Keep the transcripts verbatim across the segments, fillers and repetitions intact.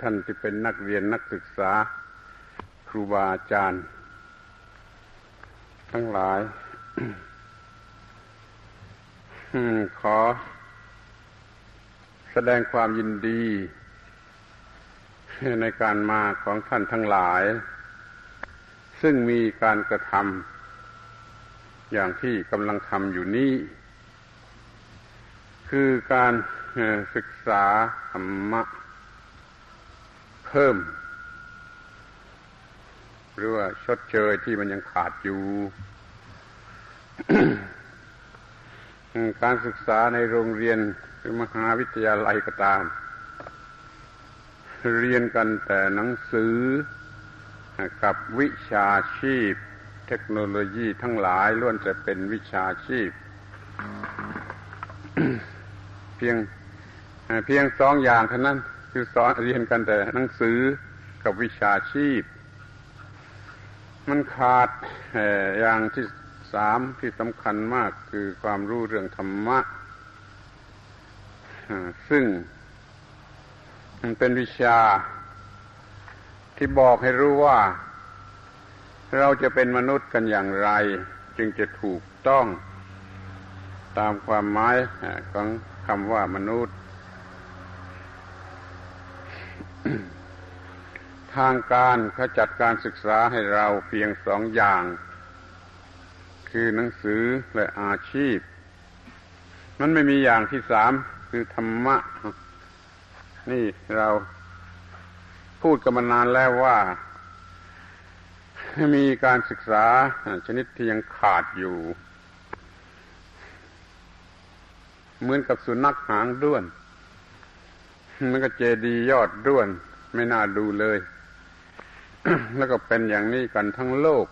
ท่านที่เป็นนักเรียนนักศึกษาครูบาอาจารย์ทั้งหลาย ขอแสดงความยินดีในการมาของท่านทั้งหลายซึ่งมีการกระทำอย่างที่กำลังทำอยู่นี้คือการศึกษาธรรมะเพิ่มหรือว่าชดเชยที่มันยังขาดอยู่ การศึกษาในโรงเรียนหรือมหาวิทยาลัยก็ตามเรียนกันแต่หนังสือกับวิชาชีพเทคโนโลยีทั้งหลายล้วนแต่เป็นวิชาชีพ เพียงเพียงสองอย่างเท่านั้นคือสอนเรียนกันแต่หนังสือกับวิชาชีพมันขาดอย่างที่สามที่สำคัญมากคือความรู้เรื่องธรรมะซึ่งมันเป็นวิชาที่บอกให้รู้ว่าเราจะเป็นมนุษย์กันอย่างไรจึงจะถูกต้องตามความหมายของคำว่ามนุษย์ ทางการเขาจัดการศึกษาให้เราเพียงสองอย่างคือหนังสือและอาชีพมันไม่มีอย่างที่สามคือธรรมะนี่เราพูดกันมานานแล้วว่ามีการศึกษาชนิดที่ยังขาดอยู่เหมือนกับสุนัขหางด้วนมันก็เจดียอดด้วนไม่น่าดูเลย แล้วก็เป็นอย่างนี้กันทั้งโลก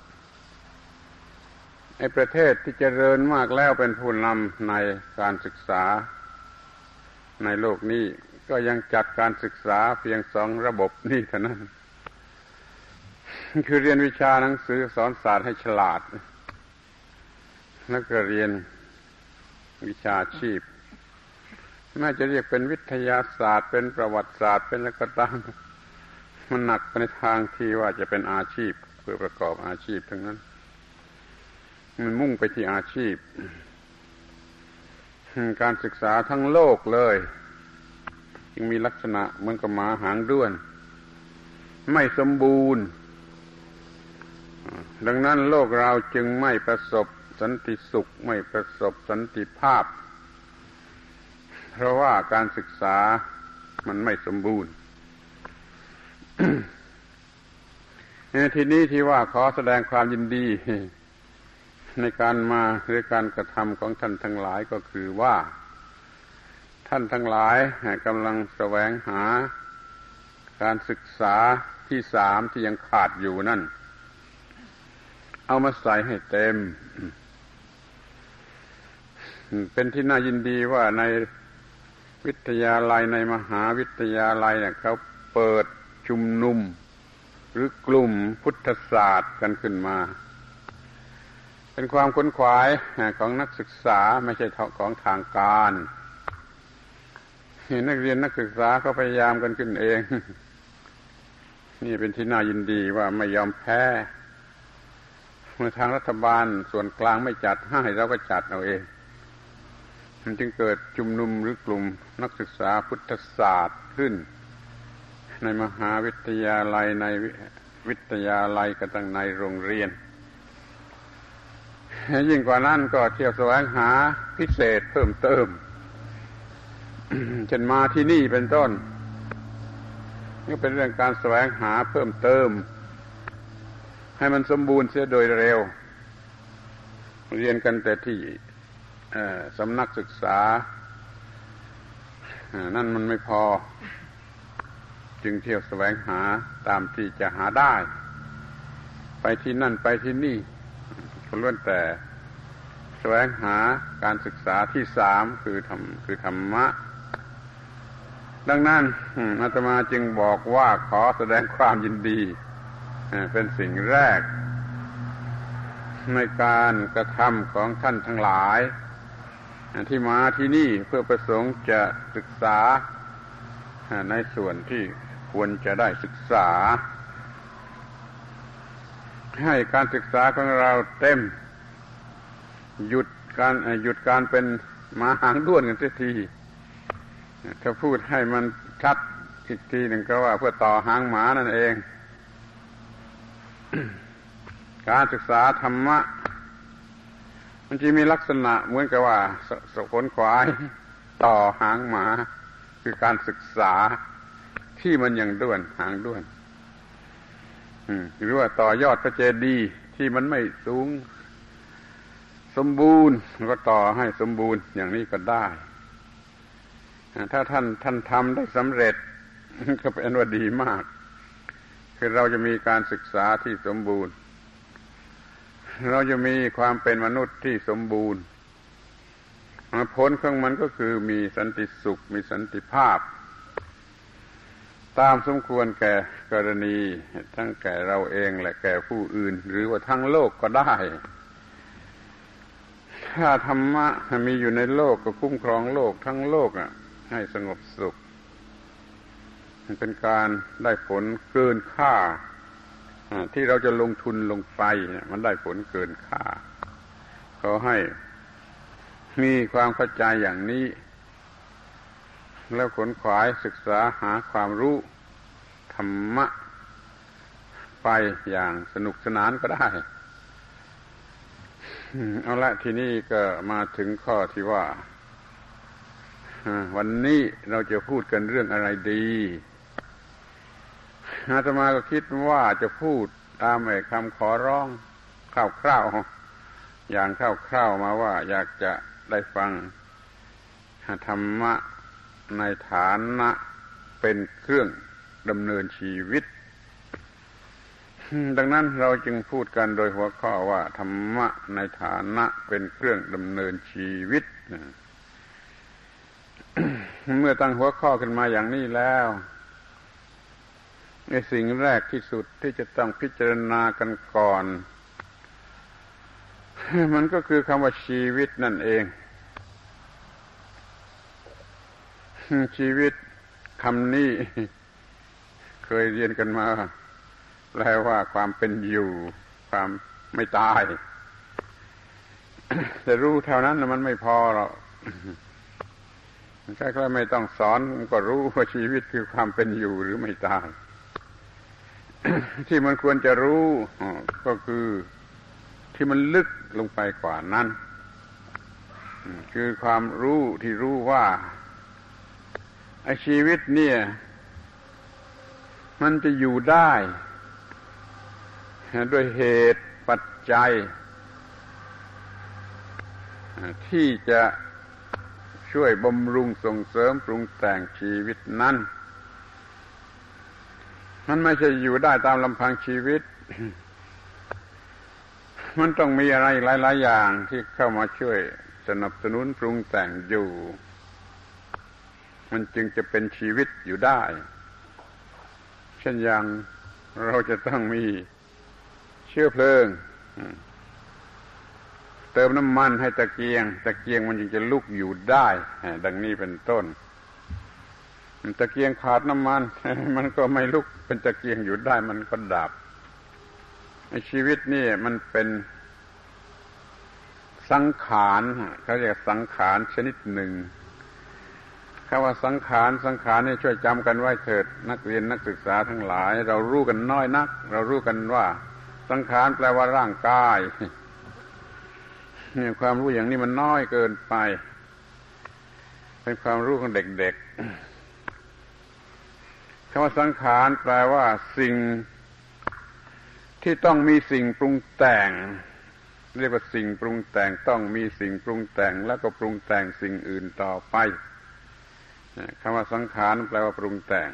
ไอ้ประเทศที่เจริญมากแล้วเป็นผู้นำในการศึกษาในโลกนี้ก็ยังจัดการศึกษาเพียงสองระบบนี่เท่านั้น คือเรียนวิชาหนังสือสอนศาสตร์ให้ฉลาดแล้วก็เรียนวิชาชีพแม้จะเรียกเป็นวิทยาศาสตร์เป็นประวัติศาสตร์เป็นอะไรก็ตามมันหนักไปในทางที่ว่าจะเป็นอาชีพเพื่อประกอบอาชีพทั้งนั้นมันมุ่งไปที่อาชีพการศึกษาทั้งโลกเลยจึงมีลักษณะเหมือนกับหมาหางด้วนไม่สมบูรณ์ดังนั้นโลกเราจึงไม่ประสบสันติสุขไม่ประสบสันติภาพเพราะว่าการศึกษามันไม่สมบูรณ์ ทีนี้ที่ว่าขอแสดงความยินดีในการมาหรือการกระทำของท่านทั้งหลายก็คือว่าท่านทั้งหลายกำลังแสวงหาการศึกษาที่สามที่ยังขาดอยู่นั่นเอามาใส่ให้เต็มเป็นที่น่ายินดีว่าในวิทยาลัยในมหาวิทยาลัยเนี่ยเขาเปิดชุมนุมหรือกลุ่มพุทธศาสตร์กันขึ้นมาเป็นความขวนขวายของนักศึกษาไม่ใช่ของทางการนักเรียนนักศึกษาเขาพยายามกันขึ้นเองนี่เป็นที่น่ายินดีว่าไม่ยอมแพ้เมื่อทางรัฐบาลส่วนกลางไม่จัดให้เราก็จัดเอาเองมันจึงเกิดชุมนุมหรือกลุ่มนักศึกษาพุทธศาสตร์ขึ้นในมหาวิทยาลัยในวิทยาลัยกระทั่งในโรงเรียนยิ่งกว่านั้นก็เที่ยวแสวงหาพิเศษเพิ่มเติมเช่นมาที่นี่เป็นต้นนี่เป็นเรื่องการแสวงหาเพิ่มเติมให้มันสมบูรณ์เสียโดยเร็วเรียนกันแต่ที่สำนักศึกษานั่นมันไม่พอจึงเที่ยวแสวงหาตามที่จะหาได้ไปที่นั่นไปที่นี่ก็ล้วนแต่แสวงหาการศึกษาที่สามคือธรรมคือธรรมะดังนั้นอาตมาจึงบอกว่าขอแสดงความยินดีเป็นสิ่งแรกในการกระทำของท่านทั้งหลายที่มาที่นี่เพื่อประสงค์จะศึกษา ในส่วนที่ควรจะได้ศึกษาให้การศึกษาของเราเต็มหยุดการหยุดการเป็นมาหางด้วนกันสักทีถ้าพูดให้มันชัดอีกทีหนึ่งก็ว่าเพื่อต่อหางหมานั่นเอง การศึกษาธรรมะมันจะมีลักษณะเหมือนกับว่าสขนขวายต่อหางหมาคือการศึกษาที่มันยังด้วนหางด้วนหรือว่าต่อยอดพระเจดีย์ที่มันไม่สูงสมบูรณ์ก็ต่อให้สมบูรณ์อย่างนี้ก็ได้ถ้าท่านท่านทำได้สำเร็จก็เป็นว่าดีมากคือเราจะมีการศึกษาที่สมบูรณ์เราจะมีความเป็นมนุษย์ที่สมบูรณ์ผลของมันก็คือมีสันติสุขมีสันติภาพตามสมควรแก่กรณีทั้งแก่เราเองและแก่ผู้อื่นหรือว่าทั้งโลกก็ได้ถ้าธรรมะมีอยู่ในโลกก็คุ้มครองโลกทั้งโลกอ่ะให้สงบสุขมันเป็นการได้ผลเกินค่าที่เราจะลงทุนลงไปเนี่ยมันได้ผลเกินค่าขอให้มีความเข้าใจอย่างนี้แล้วขนขวายศึกษาหาความรู้ธรรมะไปอย่างสนุกสนานก็ได้เอาละทีนี้ก็มาถึงข้อที่ว่าวันนี้เราจะพูดกันเรื่องอะไรดีอาตมาก็คิดว่าจะพูดตามไอ้คำขอร้องคร่าวๆอย่างคร่าวๆมาว่าอยากจะได้ฟังธรรมะในฐานะเป็นเครื่องดำเนินชีวิตดังนั้นเราจึงพูดกันโดยหัวข้อว่าธรรมะในฐานะเป็นเครื่องดำเนินชีวิต เมื่อตั้งหัวข้อขึ้นมาอย่างนี้แล้วในสิ่งแรกที่สุดที่จะต้องพิจารณากันก่อนมันก็คือคำว่าชีวิตนั่นเองชีวิตคำนี้เคยเรียนกันมาแปลว่าความเป็นอยู่ความไม่ตายแต่รู้เท่านั้นมันไม่พอหรอกใกล้ๆไม่ต้องสอนมันก็รู้ว่าชีวิตคือความเป็นอยู่หรือไม่ตาย ที่มันควรจะรู้ก็คือที่มันลึกลงไปกว่านั้นคือความรู้ที่รู้ว่าไอ้ชีวิตเนี่ยมันจะอยู่ได้ด้วยเหตุปัจจัยที่จะช่วยบำรุงส่งเสริมปรุงแต่งชีวิตนั้นมันไม่ใช่อยู่ได้ตามลำพังชีวิต มันต้องมีอะไรหลายๆอย่างที่เข้ามาช่วยสนับสนุนปรุงแต่งอยู่มันจึงจะเป็นชีวิตอยู่ได้เช่นอย่างเราจะต้องมีเชื้อเพลิงเติมน้ำมันให้ตะเกียงตะเกียงมันจึงจะลุกอยู่ได้ดังนี้เป็นต้นตะเกียงขาดน้ำมันมันก็ไม่ลุกเป็นตะเกียงอยู่ได้มันก็ดับชีวิตนี่มันเป็นสังขารเขาเรียกสังขารชนิดหนึ่งคำว่าสังขารสังขารนี่ช่วยจำกันไว้เถิดนักเรียนนักศึกษาทั้งหลายเรารู้กันน้อยนักเรารู้กันว่าสังขารแปลว่าร่างกายเนี่ยความรู้อย่างนี้มันน้อยเกินไปเป็นความรู้ของเด็กๆคำว่าสังขารแปลว่าสิ่งที่ต้องมีสิ่งปรุงแต่งเรียกว่าสิ่งปรุงแต่งต้องมีสิ่งปรุงแต่งแล้วก็ปรุงแต่งสิ่งอื่นต่อไปคำว่าสังขารแปลว่าปรุงแต่ง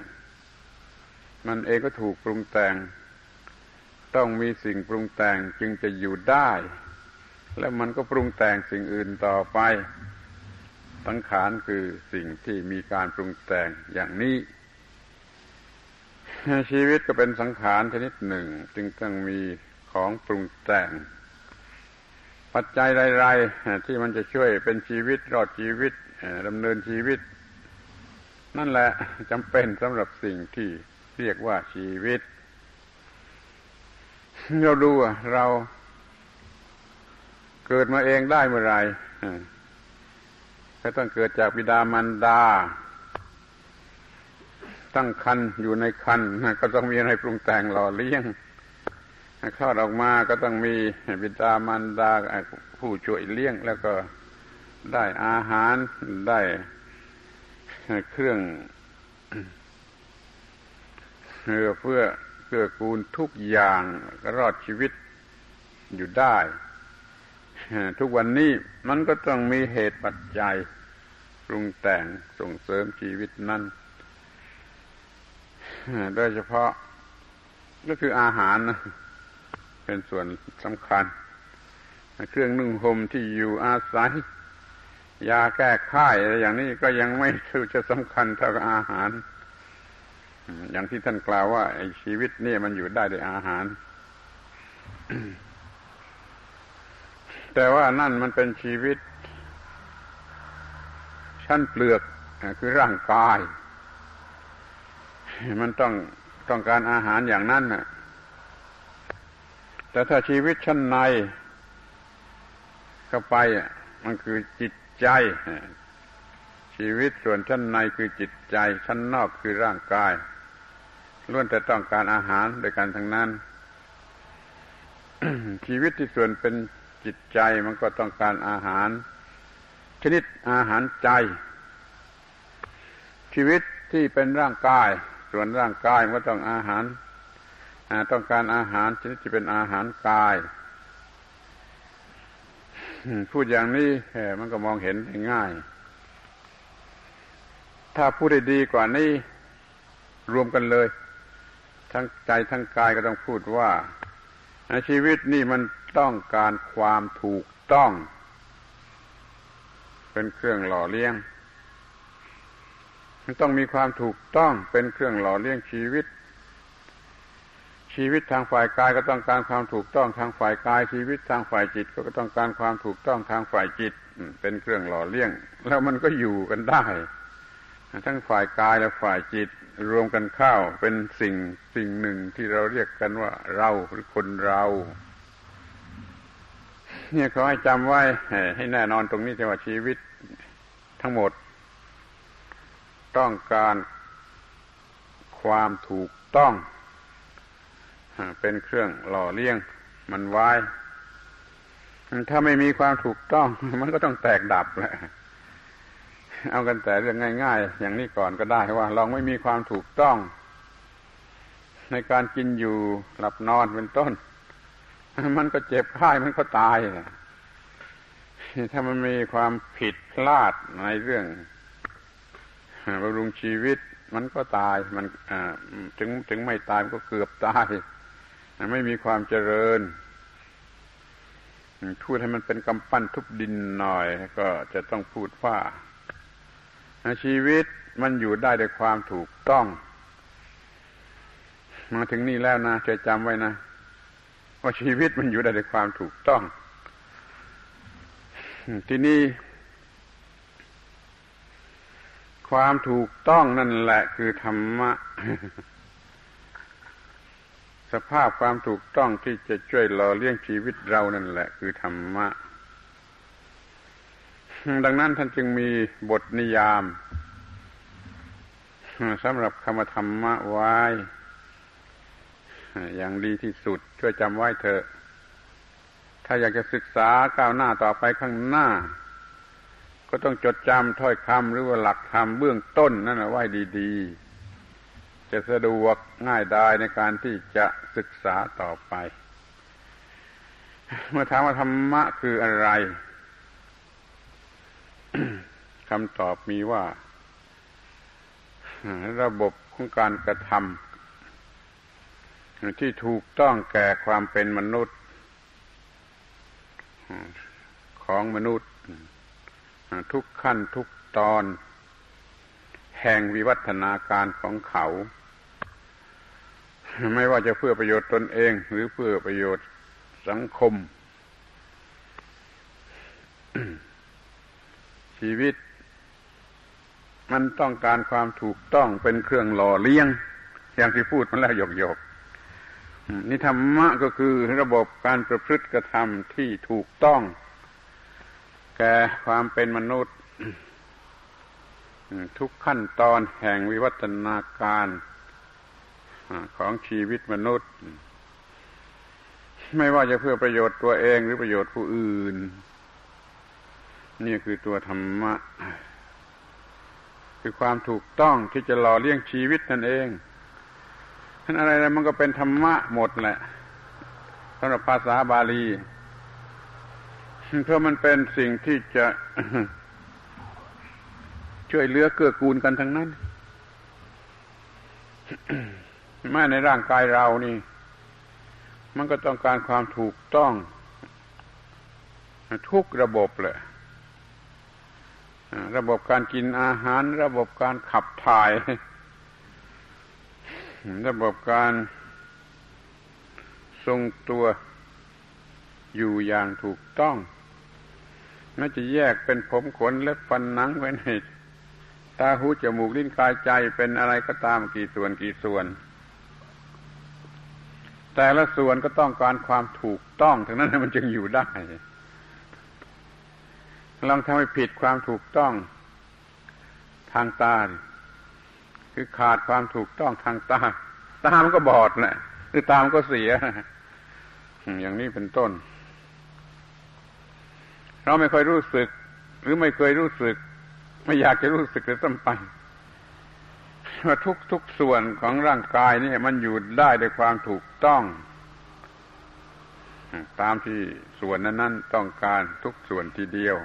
มันเองก็ถูกปรุงแต่งต้องมีสิ่งปรุงแต่งจึงจะอยู่ได้แล้วมันก็ปรุงแต่งสิ่งอื่นต่อไปสังขารคือสิ่งที่มีการปรุงแต่งอย่างนี้ชีวิตก็เป็นสังขารชนิดหนึ่งจึงต้องมีของปรุงแต่งปัจจัยรายๆที่มันจะช่วยเป็นชีวิตรอดชีวิตดำเนินชีวิต นั่นแหละจำเป็นสำหรับสิ่งที่เรียกว่าชีวิตเราดูเราเกิดมาเองได้เมื่อไหร่ก็ต้องเกิดจากบิดามารดาตั้งครรภ์อยู่ในครรภ์ก็ต้องมีอะไรปรุงแต่งหล่อเลี้ยงคลอดออกมาก็ต้องมีบิดามารดาผู้ช่วยเลี้ยงแล้วก็ได้อาหารได้เครื่องเพื่อเพื่อเกื้อกูลทุกอย่างก็รอดชีวิตอยู่ได้ทุกวันนี้มันก็ต้องมีเหตุปัจจัยปรุงแต่งส่งเสริมชีวิตนั้นโดยเฉพาะก็คืออาหารนะเป็นส่วนสำคัญเครื่องนุ่งห่มที่อยู่อาศัยยาแก้ไข้อะไรอย่างนี้ก็ยังไม่ถือจะสำคัญเท่ากับอาหารอย่างที่ท่านกล่าวว่าไอ้ชีวิตนี่มันอยู่ได้ด้วยอาหาร แต่ว่านั่นมันเป็นชีวิตชั้นเปลือกคือร่างกายมันต้องต้องการอาหารอย่างนั้นน่ะแต่ถ้าชีวิตชั้นในเข้าไปมันคือจิตใจชีวิตส่วนชั้นในคือจิตใจชั้นนอกคือร่างกายล้วนแต่ต้องการอาหารโดยการทั้งนั้น ชีวิตที่ส่วนเป็นจิตใจมันก็ต้องการอาหารชนิดอาหารใจชีวิตที่เป็นร่างกายส่วนร่างกายมันก็ต้องอาหารต้องการอาหารชนิดที่เป็นอาหารกายพูดอย่างนี้มันก็มองเห็นง่ายถ้าพูดได้ดีกว่านี้รวมกันเลยทั้งใจทั้งกายก็ต้องพูดว่าชีวิตนี่มันต้องการความถูกต้องเป็นเครื่องหล่อเลี้ยงมันต้องมีความถูกต้องเป็นเครื่องหล่อเลี้ยงชีวิตชีวิตทางฝ่ายกายก็ต้องการความถูกต้องทางฝ่ายกายชีวิตทางฝ่ายจิตก็ต้องการความถูกต้องทางฝ่ายจิตเป็นเครื่องหล่อเลี้ยงแล้วมันก็อยู่กันได้ทั้งฝ่ายกายและฝ่ายจิตรวมกันเข้าเป็นสิ่งสิ่งหนึ่งที่เราเรียกกันว่าเราหรือคนเราเนี่ยขอให้จำไว้ให้แน่นอนตรงนี้ว่าชีวิตทั้งหมดต้องการความถูกต้องเป็นเครื่องหล่อเลี้ยงมันไว้ถ้าไม่มีความถูกต้องมันก็ต้องแตกดับแหละเอากันแต่เรื่องง่ายๆอย่างนี้ก่อนก็ได้ว่าลองไม่มีความถูกต้องในการกินอยู่หลับนอนเป็นต้นมันก็เจ็บไข้มันก็ตายถ้ามันมีความผิดพลาดในเรื่องบำรุงชีวิตมันก็ตายมันถึงถึงไม่ตายมันก็เกือบตายไม่มีความเจริญพูดให้มันเป็นกำปั้นทุบดินหน่อยก็จะต้องพูดว่าชีวิตมันอยู่ได้ด้วยความถูกต้องมาถึงนี่แล้วนะจะจำไว้นะว่าชีวิตมันอยู่ได้ด้วยความถูกต้องทีนี้ความถูกต้องนั่นแหละคือธรรมะ สภาพความถูกต้องที่จะช่วยหล่อเลี้ยงชีวิตเรานั่นแหละคือธรรมะดังนั้นท่านจึงมีบทนิยามสำหรับคำว่าธรรมะไว้อย่างดีที่สุดช่วยจำไว้เถอะถ้าอยากจะศึกษาก้าวหน้าต่อไปข้างหน้าก็ต้องจดจำถ้อยคำหรือว่าหลักธรรมเบื้องต้นนั่นเอาไว้ดีๆจะสะดวกง่ายดายในการที่จะศึกษาต่อไปเมื่อถามว่าธรรมะคืออะไรคำตอบมีว่าระบบของการกระทำที่ถูกต้องแก่ความเป็นมนุษย์ของมนุษย์ทุกขั้นทุกตอนแห่งวิวัฒนาการของเขาไม่ว่าจะเพื่อประโยชน์ตนเองหรือเพื่อประโยชน์สังคม ชีวิต มันต้องการความถูกต้องเป็นเครื่องหล่อเลี้ยงอย่างที่พูดมาแล้วหยกๆนี่ธรรมะก็คือระบบการประพฤติกระทำที่ถูกต้องแก่ความเป็นมนุษย์ทุกขั้นตอนแห่งวิวัฒนาการของชีวิตมนุษย์ไม่ว่าจะเพื่อประโยชน์ตัวเองหรือประโยชน์ผู้อื่นนี่คือตัวธรรมะคือความถูกต้องที่จะหล่อเลี้ยงชีวิตนั่นเองทั้งอะไรๆมันก็เป็นธรรมะหมดแหละสำหรับภาษาบาลีเพราะมันเป็นสิ่งที่จะช่วยเหลือเกื้อกูลกันทั้งนั้นแม้ในร่างกายเรานี่มันก็ต้องการความถูกต้องทุกระบบแหละระบบการกินอาหารระบบการขับถ่ายระบบการทรงตัวอยู่อย่างถูกต้องน่าจะแยกเป็นผมขนเล็บฟันหนังไว้ในตาหูจมูกลิ้นกายใจเป็นอะไรก็ตามกี่ส่วนกี่ส่วนแต่ละส่วนก็ต้องการความถูกต้องทั้งนั้นมันจึงอยู่ได้ลองทำให้ผิดความถูกต้องทางตาคือขาดความถูกต้องทางตาตามันก็บอดแหละหรือตามันก็เสียอย่างนี้เป็นต้นเราไม่เคยรู้สึกหรือไม่เคยรู้สึกไม่อยากจะรู้สึกเลยซ้ำไปว่าทุกทุกส่วนของร่างกายนี่มันอยู่ได้ด้วยความถูกต้องตามที่ส่วนนั้นๆต้องการทุกส่วนทีเดียว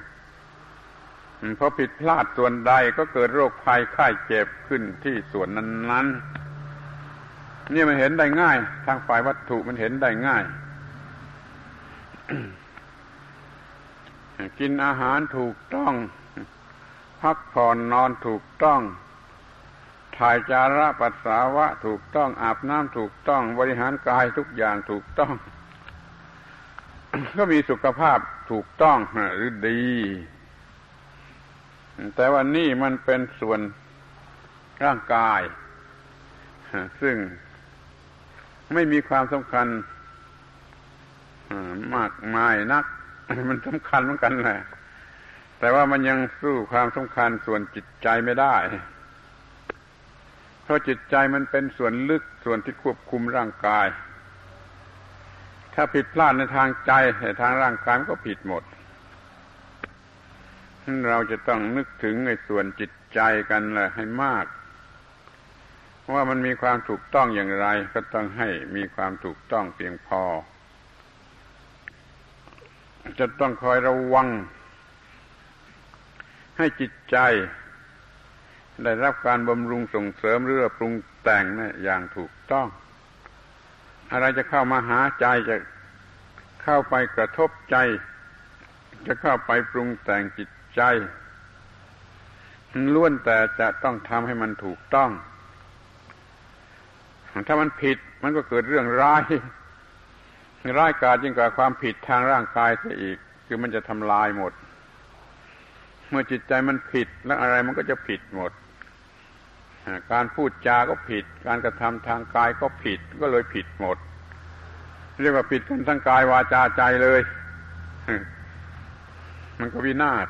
เพราะผิดพลาดส่วนใดก็เกิดโรคภัยไข้เจ็บขึ้นที่ส่วนนั้นๆนี่มันเห็นได้ง่ายทางฝ่ายวัตถุมันเห็นได้ง่าย กินอาหารถูกต้องพักผ่อนนอนถูกต้องถ่ายจาระปัสสาวะถูกต้องอาบน้ำถูกต้องบริหารกายทุกอย่างถูกต้อง ก็มีสุขภาพถูกต้องหรือดีแต่ว่านี่มันเป็นส่วนร่างกายซึ่งไม่มีความสำคัญมากมายนัก มันสำคัญเหมือนกันแหละแต่ว่ามันยังสู้ความสำคัญส่วนจิตใจไม่ได้เพราะจิตใจมันเป็นส่วนลึกส่วนที่ควบคุมร่างกายถ้าผิดพลาดในทางใจในทางร่างกายมันก็ผิดหมดเราจะต้องนึกถึงในส่วนจิตใจกันแหละให้มากว่ามันมีความถูกต้องอย่างไรก็ต้องให้มีความถูกต้องเพียงพอจะต้องคอยระวังให้จิตใจได้รับการบำรุงส่งเสริมหรือปรุงแต่งนะอย่างถูกต้องอะไรจะเข้ามาหาใจจะเข้าไปกระทบใจจะเข้าไปปรุงแต่งจิตใจล้วนแต่จะต้องทำให้มันถูกต้องถ้ามันผิดมันก็เกิดเรื่องร้ายร้ายกาจยิ่งกว่าความผิดทางร่างกายซะอีกคือมันจะทำลายหมดเมื่อจิตใจมันผิดแล้วอะไรมันก็จะผิดหมดการพูดจาก็ผิดการกระทำทางกายก็ผิดก็เลยผิดหมดเรียกว่าผิดกันทั้งกายวาจาใจเลยมันก็วินาศ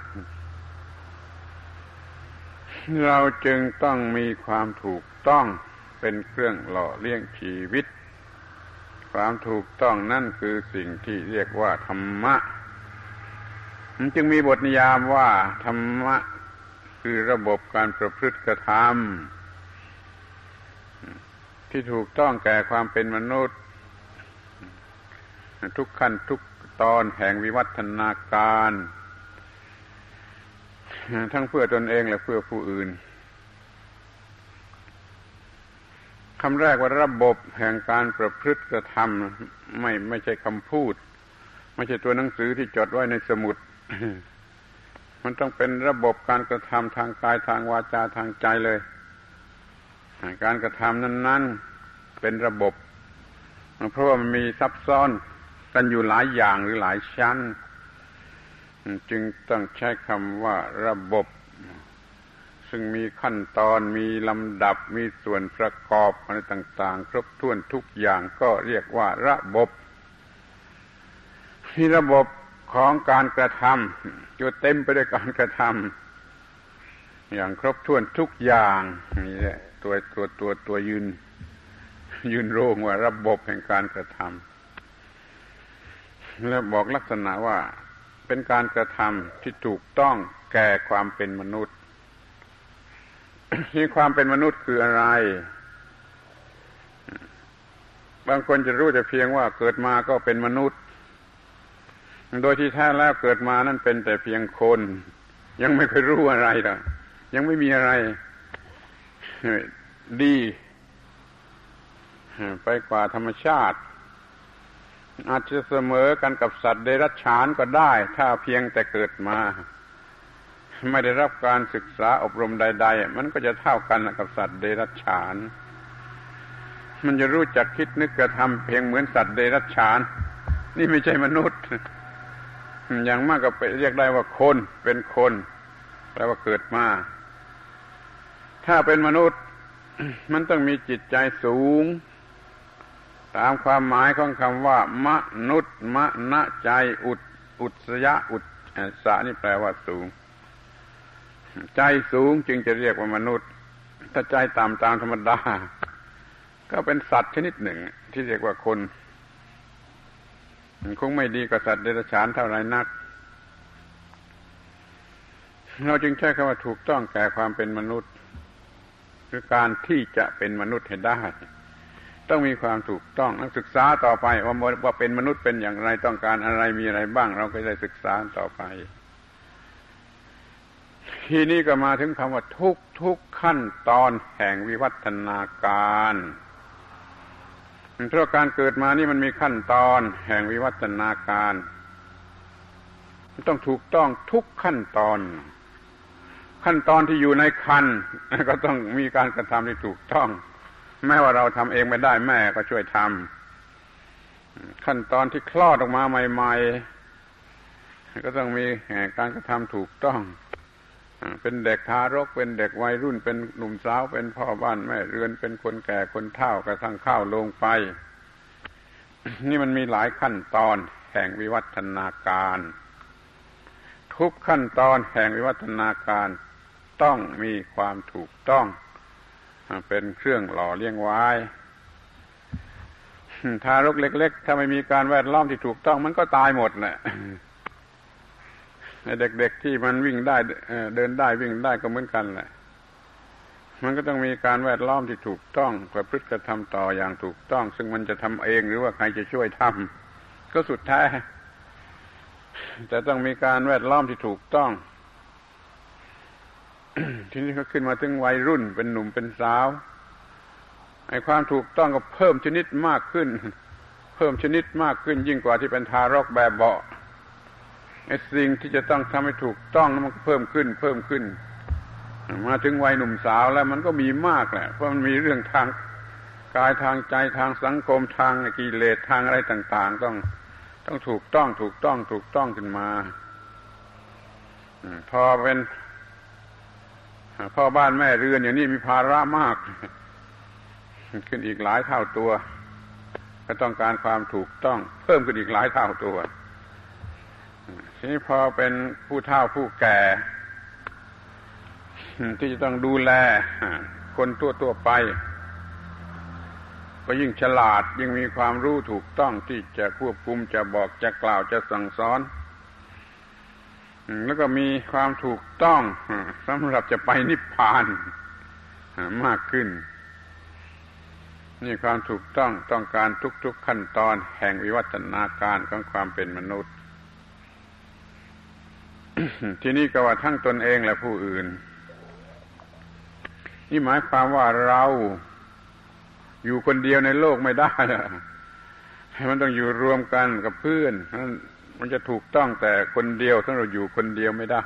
เราจึงต้องมีความถูกต้องเป็นเครื่องหล่อเลี้ยงชีวิตความถูกต้องนั่นคือสิ่งที่เรียกว่าธรรมะมันจึงมีบทนิยามว่าธรรมะคือระบบการประพฤติกระทำที่ถูกต้องแก่ความเป็นมนุษย์ทุกขั้นทุกตอนแห่งวิวัฒนาการทั้งเพื่อตนเองและเพื่อผู้อื่นคำแรกว่าระบบแห่งการประพฤติกระทำไม่ไม่ใช่คำพูดไม่ใช่ตัวหนังสือที่จดไว้ในสมุดมันต้องเป็นระบบการกระทำทางกายทางวาจาทางใจเลยการกระทำนั้นๆเป็นระบบเพราะว่ามันมีซับซ้อนกันอยู่หลายอย่างหรือหลายชั้นจึงต้องใช้คำว่าระบบ ซึ่งมีขั้นตอนมีลำดับมีส่วนประกอบอะไรต่างๆครบถ้วนทุกอย่างก็เรียกว่าระบบที่ระบบของการกระทำอยู่เต็มไปด้วยการกระทำอย่างครบถ้วนทุกอย่างนี่แหละตัวตัวตัวตัวยืนยืนโรงว่าระบบแห่งการกระทำแล้วบอกลักษณะว่าเป็นการกระทำที่ถูกต้องแก่ความเป็นมนุษย์ที่ความเป็นมนุษย์คืออะไรบางคนจะรู้แต่เพียงว่าเกิดมาก็เป็นมนุษย์โดยที่แท้แล้วเกิดมานั่นเป็นแต่เพียงคนยังไม่เคยรู้อะไรหรอกยังไม่มีอะไรดีไปกว่าธรรมชาติอาจจะเสมอกันกับสัตว์เดรัจฉานก็ได้ถ้าเพียงแต่เกิดมาไม่ได้รับการศึกษาอบรมใดๆมันก็จะเท่ากันกับสัตว์เดรัจฉานมันจะรู้จักคิดนึกกระทำเพียงเหมือนสัตว์เดรัจฉานนี่ไม่ใช่มนุษย์อย่างมากก็เรียกได้ว่าคนเป็นคนแปลว่าเกิดมาถ้าเป็นมนุษย์มันต้องมีจิตใจสูงตามความหมายของคำว่ามนุษย์มนะใจอุดอุสยะอุดสะนี่แปลว่าสูงใจสูงจึงจะเรียกว่ามนุษย์ถ้าใจต่ำตามธรรมดาก็เป็นสัตว์ชนิดหนึ่งที่เรียกว่าคนคงไม่ดีกว่าสัตว์เดรัจฉานเท่าไรนักเราจึงใช้คำว่าถูกต้องแก่ความเป็นมนุษย์คือการที่จะเป็นมนุษย์ให้ได้ต้องมีความถูกต้องนักศึกษาต่อไปว่าว่าเป็นมนุษย์เป็นอย่างไรต้องการอะไรมีอะไรบ้างเราก็ได้ศึกษาต่อไปทีนี้ก็มาถึงคำว่าทุกทุกขั้นตอนแห่งวิวัฒนาการเพราะการเกิดมานี่มันมีขั้นตอนแห่งวิวัฒนาการมันต้องถูกต้องทุกขั้นตอนขั้นตอนที่อยู่ในครรภ์ก็ต้องมีการกระทำที่ถูกต้องแม้ว่าเราทำเองไม่ได้แม่ก็ช่วยทำขั้นตอนที่คลอดออกมาใหม่ๆก็ต้องมีการกระทำถูกต้องเป็นเด็กทารกเป็นเด็กวัยรุ่นเป็นหนุ่มสาวเป็นพ่อบ้านแม่เรือนเป็นคนแก่คนเฒ่ากระทั่งเข้าลงไปนี่มันมีหลายขั้นตอนแห่งวิวัฒนาการทุกขั้นตอนแห่งวิวัฒนาการต้องมีความถูกต้องเป็นเครื่องหล่อเลี้ยงไว้ทารกเล็กๆถ้าไม่มีการแวดล้อมที่ถูกต้องมันก็ตายหมดแหละเด็กๆที่มันวิ่งได้เดินได้วิ่งได้ก็เหมือนกันแหละมันก็ต้องมีการแวดล้อมที่ถูกต้องประพฤติกระทำต่ออย่างถูกต้องซึ่งมันจะทำเองหรือว่าใครจะช่วยทำก็สุดแท้แต่ต้องมีการแวดล้อมที่ถูกต้อง ทีนี้ก็ขึ้นมาถึงวัยรุ่นเป็นหนุ่มเป็นสาวไอ้ความถูกต้องก็เพิ่มชนิดมากขึ้นเพิ่มชนิดมากขึ้นยิ่งกว่าที่เป็นทารกแบบเบาะไอ้สิ่งที่จะต้องทำให้ถูกต้องมันก็เพิ่มขึ้นเพิ่มขึ้นมาถึงวัยหนุ่มสาวแล้วมันก็มีมากแหละเพราะมันมีเรื่องทางกายทางใจทางสังคมทางกิเลสทางอะไรต่างๆต้องต้องถูกต้องถูกต้องถูกต้องขึ้นมาพอเป็นพ่อบ้านแม่เรือนอย่างนี้มีภาระมากขึ้นอีกหลายเท่าตัวก็ต้องการความถูกต้องเพิ่มขึ้นอีกหลายเท่าตัวทีนี้พอเป็นผู้เฒ่าผู้แก่ที่จะต้องดูแลคนทั่วๆไปก็ยิ่งฉลาดยิ่งมีความรู้ถูกต้องที่จะควบคุมจะบอกจะกล่าวจะสั่งสอนแล้วก็มีความถูกต้องสำหรับจะไปนิพพานมากขึ้นนี่ความถูกต้องต้องการทุกๆขั้นตอนแห่งวิวัฒนาการของความเป็นมนุษย์ ที่นี่ก็ว่าทั้งตนเองและผู้อื่นนี่หมายความว่าเราอยู่คนเดียวในโลกไม่ได้มันต้องอยู่รวมกันกับเพื่อนมันจะถูกต้องแต่คนเดียวถ้าเราอยู่คนเดียวไม่ได้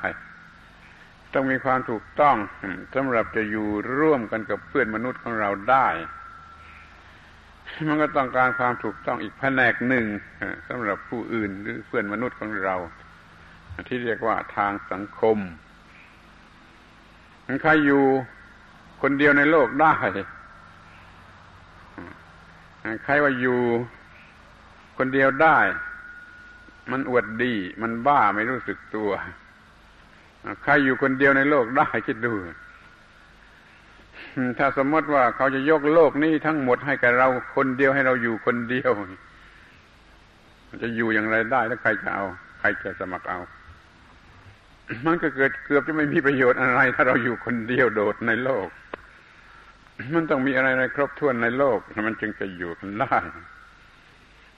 ต้องมีความถูกต้องสำหรับจะอยู่ร่วมกันกับเพื่อนมนุษย์ของเราได้มันก็ต้องการความถูกต้องอีกแผนกหนึ่งสำหรับผู้อื่นหรือเพื่อนมนุษย์ของเราที่เรียกว่าทางสังคม ใครอยู่คนเดียวในโลกได้ใครว่าอยู่คนเดียวได้มันอวดดีมันบ้าไม่รู้สึกตัวใครอยู่คนเดียวในโลกได้คิดดูถ้าสมมติว่าเขาจะยกโลกนี้ทั้งหมดให้กับเราคนเดียวให้เราอยู่คนเดียวจะอยู่อย่างไรได้แล้วใครจะเอาใครจะสมัครเอามันก็เกิดเกือบจะไม่มีประโยชน์อะไรถ้าเราอยู่คนเดียวโดดในโลกมันต้องมีอะไรๆครบถ้วนในโลกมันจึงจะอยู่กันได้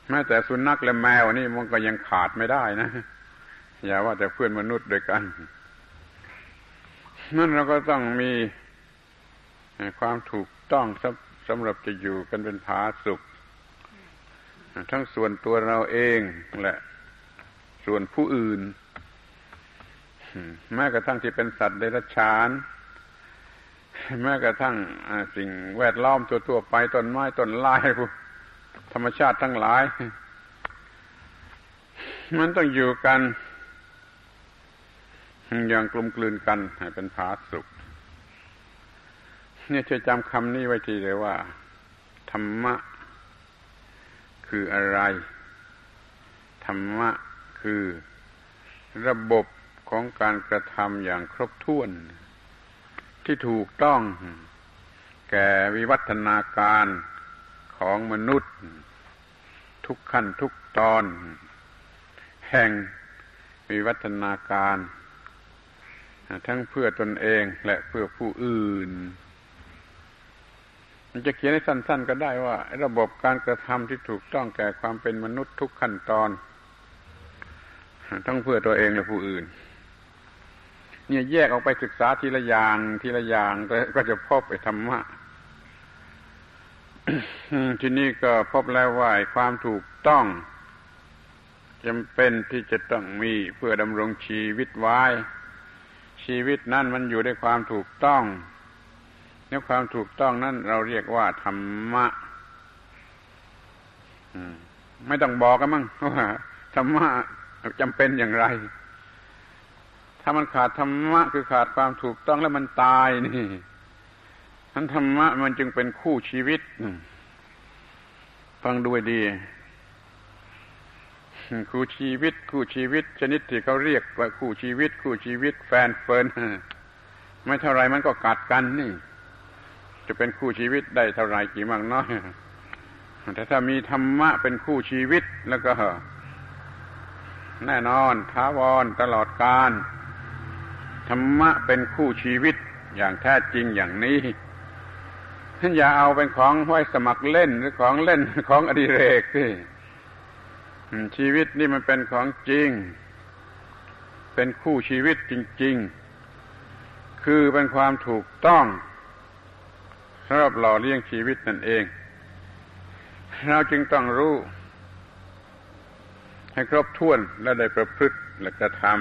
แม้แต่สุนัขและแมวนี่มันก็ยังขาดไม่ได้นะอย่าว่าแต่เพื่อนมนุษย์ด้วยกันนั่นเราก็ต้องมีความถูกต้องสำหรับจะอยู่กันเป็นผาสุกทั้งส่วนตัวเราเองและส่วนผู้อื่นแม้กระทั่งที่เป็นสัตว์เดรัจฉานแม้กระทั่งสิ่งแวดล้อมทั่วๆไปต้นไม้ต้นลายธรรมชาติทั้งหลายมันต้องอยู่กันอย่างกลมกลืนกันให้เป็นผาสุกเนี่ยช่วยจำคำนี้ไว้ทีเลยว่าธรรมะคืออะไรธรรมะคือระบบของการกระทำอย่างครบถ้วนที่ถูกต้องแก่วิวัฒนาการของมนุษย์ทุกขั้นทุกตอนแห่งวิวัฒนาการทั้งเพื่อตนเองและเพื่อผู้อื่นมันจะเขียนให้สั้นๆก็ได้ว่าระบบการกระทำที่ถูกต้องแก่ความเป็นมนุษย์ทุกขั้นตอนทั้งเพื่อตัวเองและผู้อื่นเนี่ยแยกออกไปศึกษาทีละอย่างทีละอย่างก็จะพบไอ้ธรรมะ ทีนี้ก็พบแล้วว่าความถูกต้องจำเป็นที่จะต้องมีเพื่อดำรงชีวิตไว้ชีวิตนั้นมันอยู่ด้วยความถูกต้องแล้วความถูกต้องนั้นเราเรียกว่าธรรมะไม่ต้องบอกกันมั้งว่าธรรมะจำเป็นอย่างไรถ้ามันขาดธรรมะคือขาดความถูกต้องแล้วมันตายนี่นั้นธรรมะมันจึงเป็นคู่ชีวิตฟังดูให้ดีคู่ชีวิตคู่ชีวิตชนิดที่เขาเรียกว่าคู่ชีวิตคู่ชีวิตแฟนเฟิร์นไม่เท่าไรมันก็กัดกันนี่จะเป็นคู่ชีวิตได้เท่าไรกี่มากน้อยแต่ถ้ามีธรรมะเป็นคู่ชีวิตแล้วก็แน่นอนถาวรตลอดกาลธรรมะเป็นคู่ชีวิตอย่างแท้จริงอย่างนี้ท่านอย่าเอาเป็นของไว้สมัครเล่นหรือของเล่นของอดิเรกสิชีวิตนี่มันเป็นของจริงเป็นคู่ชีวิตจริงๆคือเป็นความถูกต้องสำหรับหล่อเลี้ยงชีวิตนั่นเองเราจึงต้องรู้ให้ครบถ้วนและได้ประพฤติและกระทำ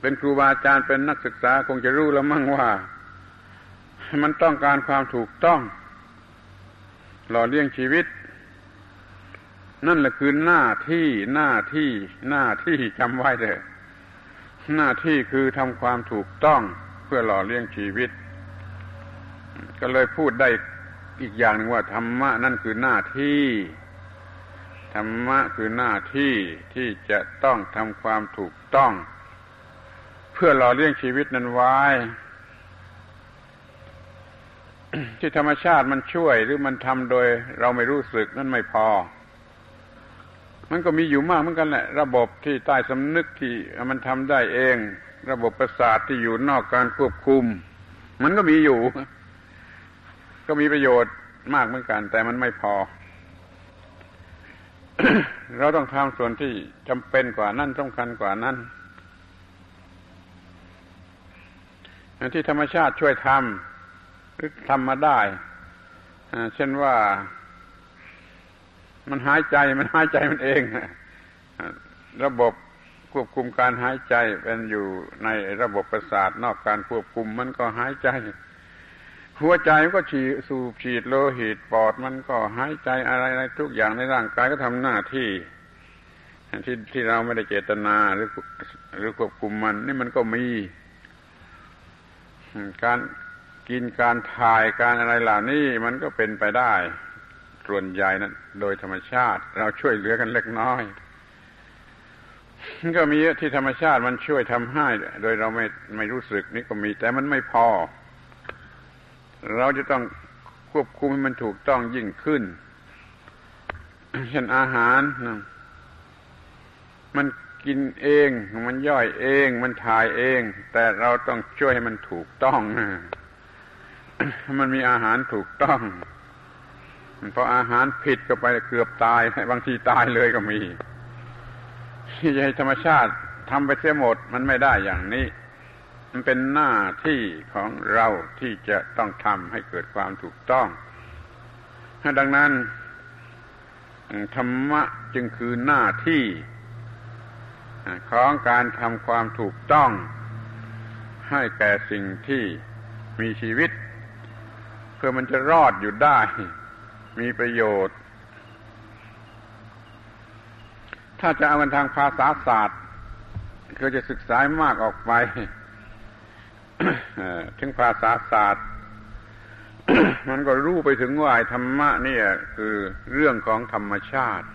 เป็นครูบาอาจารย์เป็นนักศึกษาคงจะรู้แล้วมั่งว่ามันต้องการความถูกต้องหล่อเลี้ยงชีวิตนั่นแหละคือหน้าที่หน้าที่หน้าที่จำไว้เถอะหน้าที่คือทำความถูกต้องเพื่อหล่อเลี้ยงชีวิตก็เลยพูดได้อีกอย่างหนึ่งว่าธรรมะนั่นคือหน้าที่ธรรมะคือหน้าที่ที่จะต้องทำความถูกต้องเพื่อหล่อเลี้ยงชีวิตนั้นไว้ ที่ธรรมชาติมันช่วยหรือมันทำโดยเราไม่รู้สึกนั่นไม่พอมันก็มีอยู่มากเหมือนกันแหละระบบที่ใต้สำนึกที่มันทำได้เองระบบประสาทที่อยู่นอกการควบคุมมันก็มีอยู่ก็มีประโยชน์มากเหมือนกันแต่มันไม่พอ เราต้องทำส่วนที่จำเป็นกว่านั้นสำคัญกว่านั้นที่ธรรมชาติช่วยทำหรือทำมาได้เช่นว่ามันหายใจมันหายใจมันเองระบบควบคุมการหายใจเป็นอยู่ในระบบประสาทนอกการควบคุมมันก็หายใจหัวใจมันก็ฉีดสูบฉีดโลหิตปอดมันก็หายใจอะไรๆทุกอย่างในร่างกายก็ทำหน้าที่ที่ที่เราไม่ได้เจตนาหรือ หรือควบคุมมันนี่มันก็มีการกินการถ่ายการอะไรเหล่านี้มันก็เป็นไปได้ส่วนใหญ่นั้นโดยธรรมชาติเราช่วยเหลือกันเล็กน้อยก็มีที่ธรรมชาติมันช่วยทำให้โดยเราไม่ไม่รู้สึกนี่ก็มีแต่มันไม่พอเราจะต้องควบคุมให้มันถูกต้องยิ่งขึ้นเช่นอาหารมันกินเองมันย่อยเองมันถ่ายเองแต่เราต้องช่วยให้มันถูกต้องมันมีอาหารถูกต้องเพราะอาหารผิดก็ไปเกือบตายบางทีตายเลยก็มีที่จะให้ธรรมชาติทำไปเสียหมดมันไม่ได้อย่างนี้มันเป็นหน้าที่ของเราที่จะต้องทำให้เกิดความถูกต้องดังนั้นธรรมะจึงคือหน้าที่ของการทำความถูกต้องให้แก่สิ่งที่มีชีวิตเพื่อมันจะรอดอยู่ได้มีประโยชน์ถ้าจะเอาทางภาษาศาสตร์ก็จะศึกษามากออกไป ถึงภาษาศาสตร์ มันก็รู้ไปถึงว่าธรรมะเนี่ยคือเรื่องของธรรมชาติ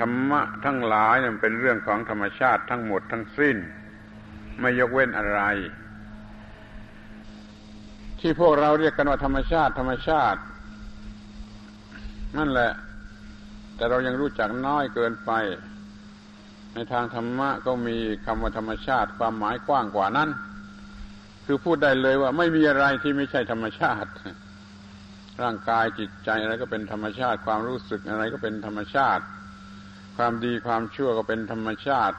ธรรมะทั้งหลายมันเป็นเรื่องของธรรมชาติทั้งหมดทั้งสิ้นไม่ยกเว้นอะไรที่พวกเราเรียกกันว่าธรรมชาติธรรมชาตินั่นแหละแต่เรายังรู้จักน้อยเกินไปในทางธรรมะก็มีคำว่าธรรมชาติความหมายกว้างกว่านั้นคือพูดได้เลยว่าไม่มีอะไรที่ไม่ใช่ธรรมชาติร่างกายจิตใจอะไรก็เป็นธรรมชาติความรู้สึกอะไรก็เป็นธรรมชาติความดีความชั่วก็เป็นธรรมชาติ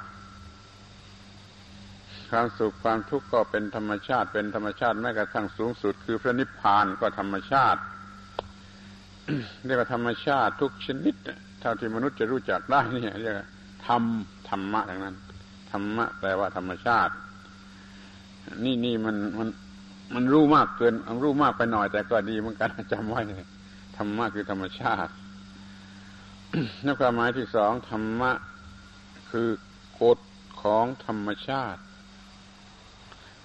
ความสุขความทุกข์ก็เป็นธรรมชาติเป็นธรรมชาติแม้กระทั่งสูงสุดคือพระนิพพานก็ธรรมชาติ เรียกว่าธรรมชาติทุกชนิดเท่าที่มนุษย์จะรู้จักได้เนี่ยเรียกว่าธรรมธรรมะทั้งนั้นธรรมะแปลว่าธรรมชาตินี่นี่มันมันมันรู้มากเกินมันรู้มากไปหน่อยแต่ก็ดีเหมือนกันจำไว้ธรรมะคือธรรมชาตินักความหมายที่สองธรรมะคือกฎของธรรมชาติ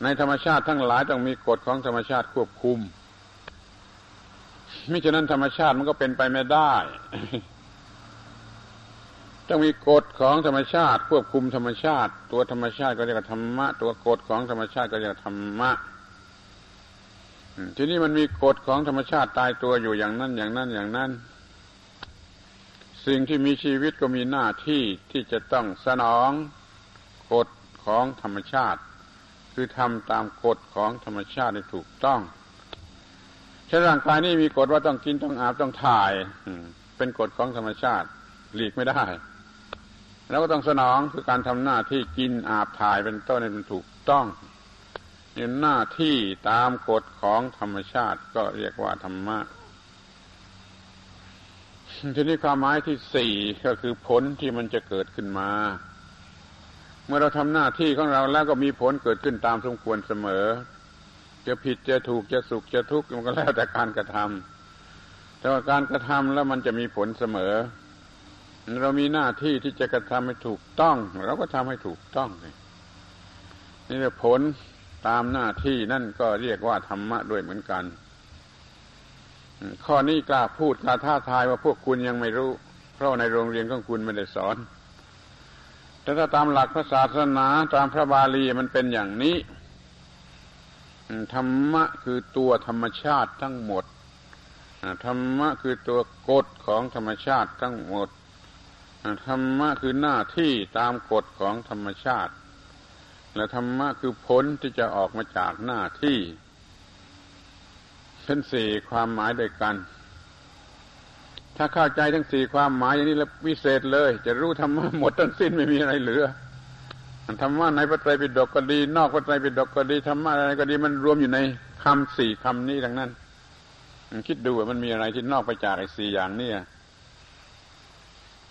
ในธรรมชาติทั้งหลายต้องมีกฎของธรรมชาติควบคุมมิฉะนั้นธรรมชาติมันก็เป็นไปไม่ได้ต้องมีกฎของธรรมชาติควบคุมธรรมชาติตัวธรรมชาติก็เรียกว่าธรรมะตัวกฎของธรรมชาติก็เรียกว่าธรรมะทีนี้มันมีกฎของธรรมชาติตายตัวอยู่อย่างนั้นอย่างนั้นอย่างนั้นสิ่งที่มีชีวิตก็มีหน้าที่ที่จะต้องสนองกฎของธรรมชาติคือทำตามกฎของธรรมชาติให้ถูกต้องเช่นร่างกายนี่มีกฎว่าต้องกินต้องอาบต้องถ่ายเป็นกฎของธรรมชาติหลีกไม่ได้แล้วก็ต้องสนองคือการทำหน้าที่กินอาบถ่ายเป็นต้นให้มันถูกต้องนี่หน้าที่ตามกฎของธรรมชาติก็เรียกว่าธรรมะทีนี้ความหมายที่สี่ก็คือผลที่มันจะเกิดขึ้นมาเมื่อเราทำหน้าที่ของเราแล้วก็มีผลเกิดขึ้นตามสมควรเสมอจะผิดจะถูกจะสุขจะทุกข์มันก็แล้วแต่การกระทำแต่ว่าการกระทำแล้วมันจะมีผลเสมอเรามีหน้าที่ที่จะกระทำให้ถูกต้องเราก็ทำให้ถูกต้องนี่คือผลตามหน้าที่นั่นก็เรียกว่าธรรมะด้วยเหมือนกันข้อนี้กล้าพูดกล้าท้าทายว่าพวกคุณยังไม่รู้เพราะในโรงเรียนของคุณไม่ได้สอนแต่ถ้าตามหลักพระศาสนาตามพระบาลีมันเป็นอย่างนี้ธรรมะคือตัวธรรมชาติทั้งหมดธรรมะคือตัวกฎของธรรมชาติทั้งหมดธรรมะคือหน้าที่ตามกฎของธรรมชาติและธรรมะคือผลที่จะออกมาจากหน้าที่ทั้งสี่ความหมายด้วยกันถ้าเข้าใจทั้งสี่ความหมายอย่างนี้แล้ววิเศษเลยจะรู้ธรรมะหมดทั้งสิ้นไม่มีอะไรเหลือธรรมะในพระไตรปิฎกก็ดีนอกพระไตรปิฎกก็ดีธรรมะอะไรก็ดีมันรวมอยู่ในคำสี่คำนี้ดังนั้นคิดดูว่ามันมีอะไรที่นอกไปจากไอ้สี่อย่างนี้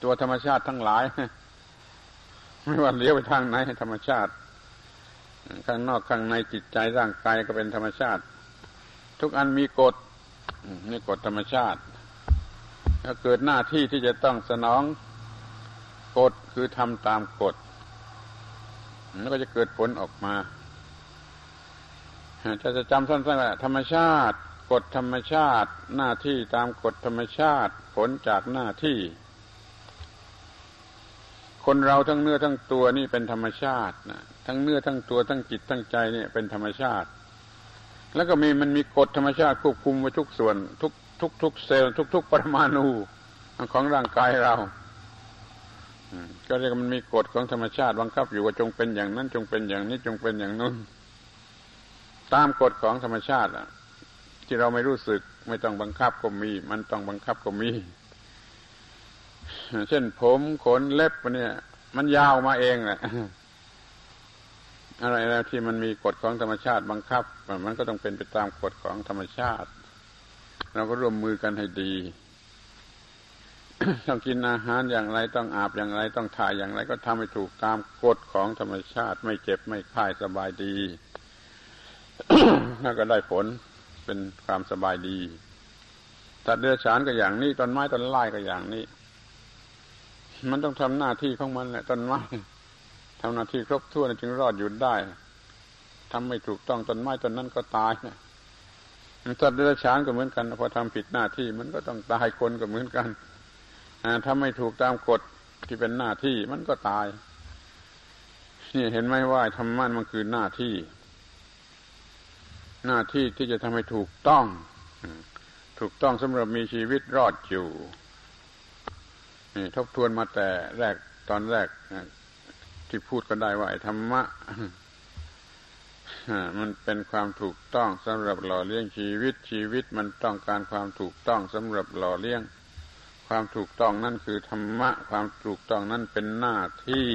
ตัวธรรมชาติทั้งหลายไม่ว่าเลี้ยวไปทางไหนธรรมชาติข้างนอกข้างในจิตใจร่างกายก็เป็นธรรมชาติทุกอันมีกฎนี่กฎธรรมชาติถ้าเกิดหน้าที่ที่จะต้องสนองกฎคือทำตามกฎ แล้วก็จะเกิดผลออกมาจะจะจำสั้นๆว่าธรรมชาติกฎธรรมชาติหน้าที่ตามกฎธรรมชาติผลจากหน้าที่คนเราทั้งเนื้อทั้งตัวนี่เป็นธรรมชาตินะทั้งเนื้อทั้งตัวทั้งจิตทั้งใจนี่เป็นธรรมชาติแล้วก็มีมันมีกฎธรรมชาติควบคุมไว้ทุกส่วนทุกทุกทุกเซลล์ทุกทุกปรมาณูของร่างกายเราก็เรียกว่ามันมีกฎของธรรมชาติบังคับอยู่ว่าจงเป็นอย่างนั้นจงเป็นอย่างนี้จงเป็นอย่างนั้นตามกฎของธรรมชาติอ่ะที่เราไม่รู้สึกไม่ต้องบังคับก็มีมันต้องบังคับก็มีเช่นผมขนเล็บเนี่ยมันยาวมาเองแหละอะไรนะที่มันมีกฎของธรรมชาติบังคับมันก็ต้องเป็นไปตามกฎของธรรมชาติเราก็ร่วมมือกันให้ดี ต้องกินอาหารอย่างไรต้องอาบอย่างไรต้องถ่ายอย่างไรก็ทำให้ถูกตามกฎของธรรมชาติไม่เจ็บไม่ไข้สบายดี แล้วก็ได้ผลเป็นความสบายดีสัตว์เดรัจฉานก็อย่างนี้ต้นไม้ต้นไร่ก็อย่างนี้มันต้องทำหน้าที่ของมันแหละต้นไม้ทำหน้าที่ครบถ้วนจึงรอดอยู่ได้ทำไม่ถูกต้องต้นไม้ต้นนั้นก็ตายสัตว์เดรัจฉานก็เหมือนกันพอทำผิดหน้าที่มันก็ต้องตายคนก็เหมือนกันทำไม่ถูกตามกฎที่เป็นหน้าที่มันก็ตายนี่เห็นไหมว่าธรรมะมันคือหน้าที่หน้าที่ที่จะทำให้ถูกต้องถูกต้องสำหรับมีชีวิตรอดอยู่นี่ทบทวนมาแต่แรกตอนแรกที่พูดก็ได้ว่าไอ้ธรรมะมันเป็นความถูกต้องสำหรับหล่อเลี้ยงชีวิตชีวิตมันต้องการความถูกต้องสำหรับหล่อเลี้ยงความถูกต้องนั่นคือธรรมะความถูกต้องนั่นเป็นหน้าที่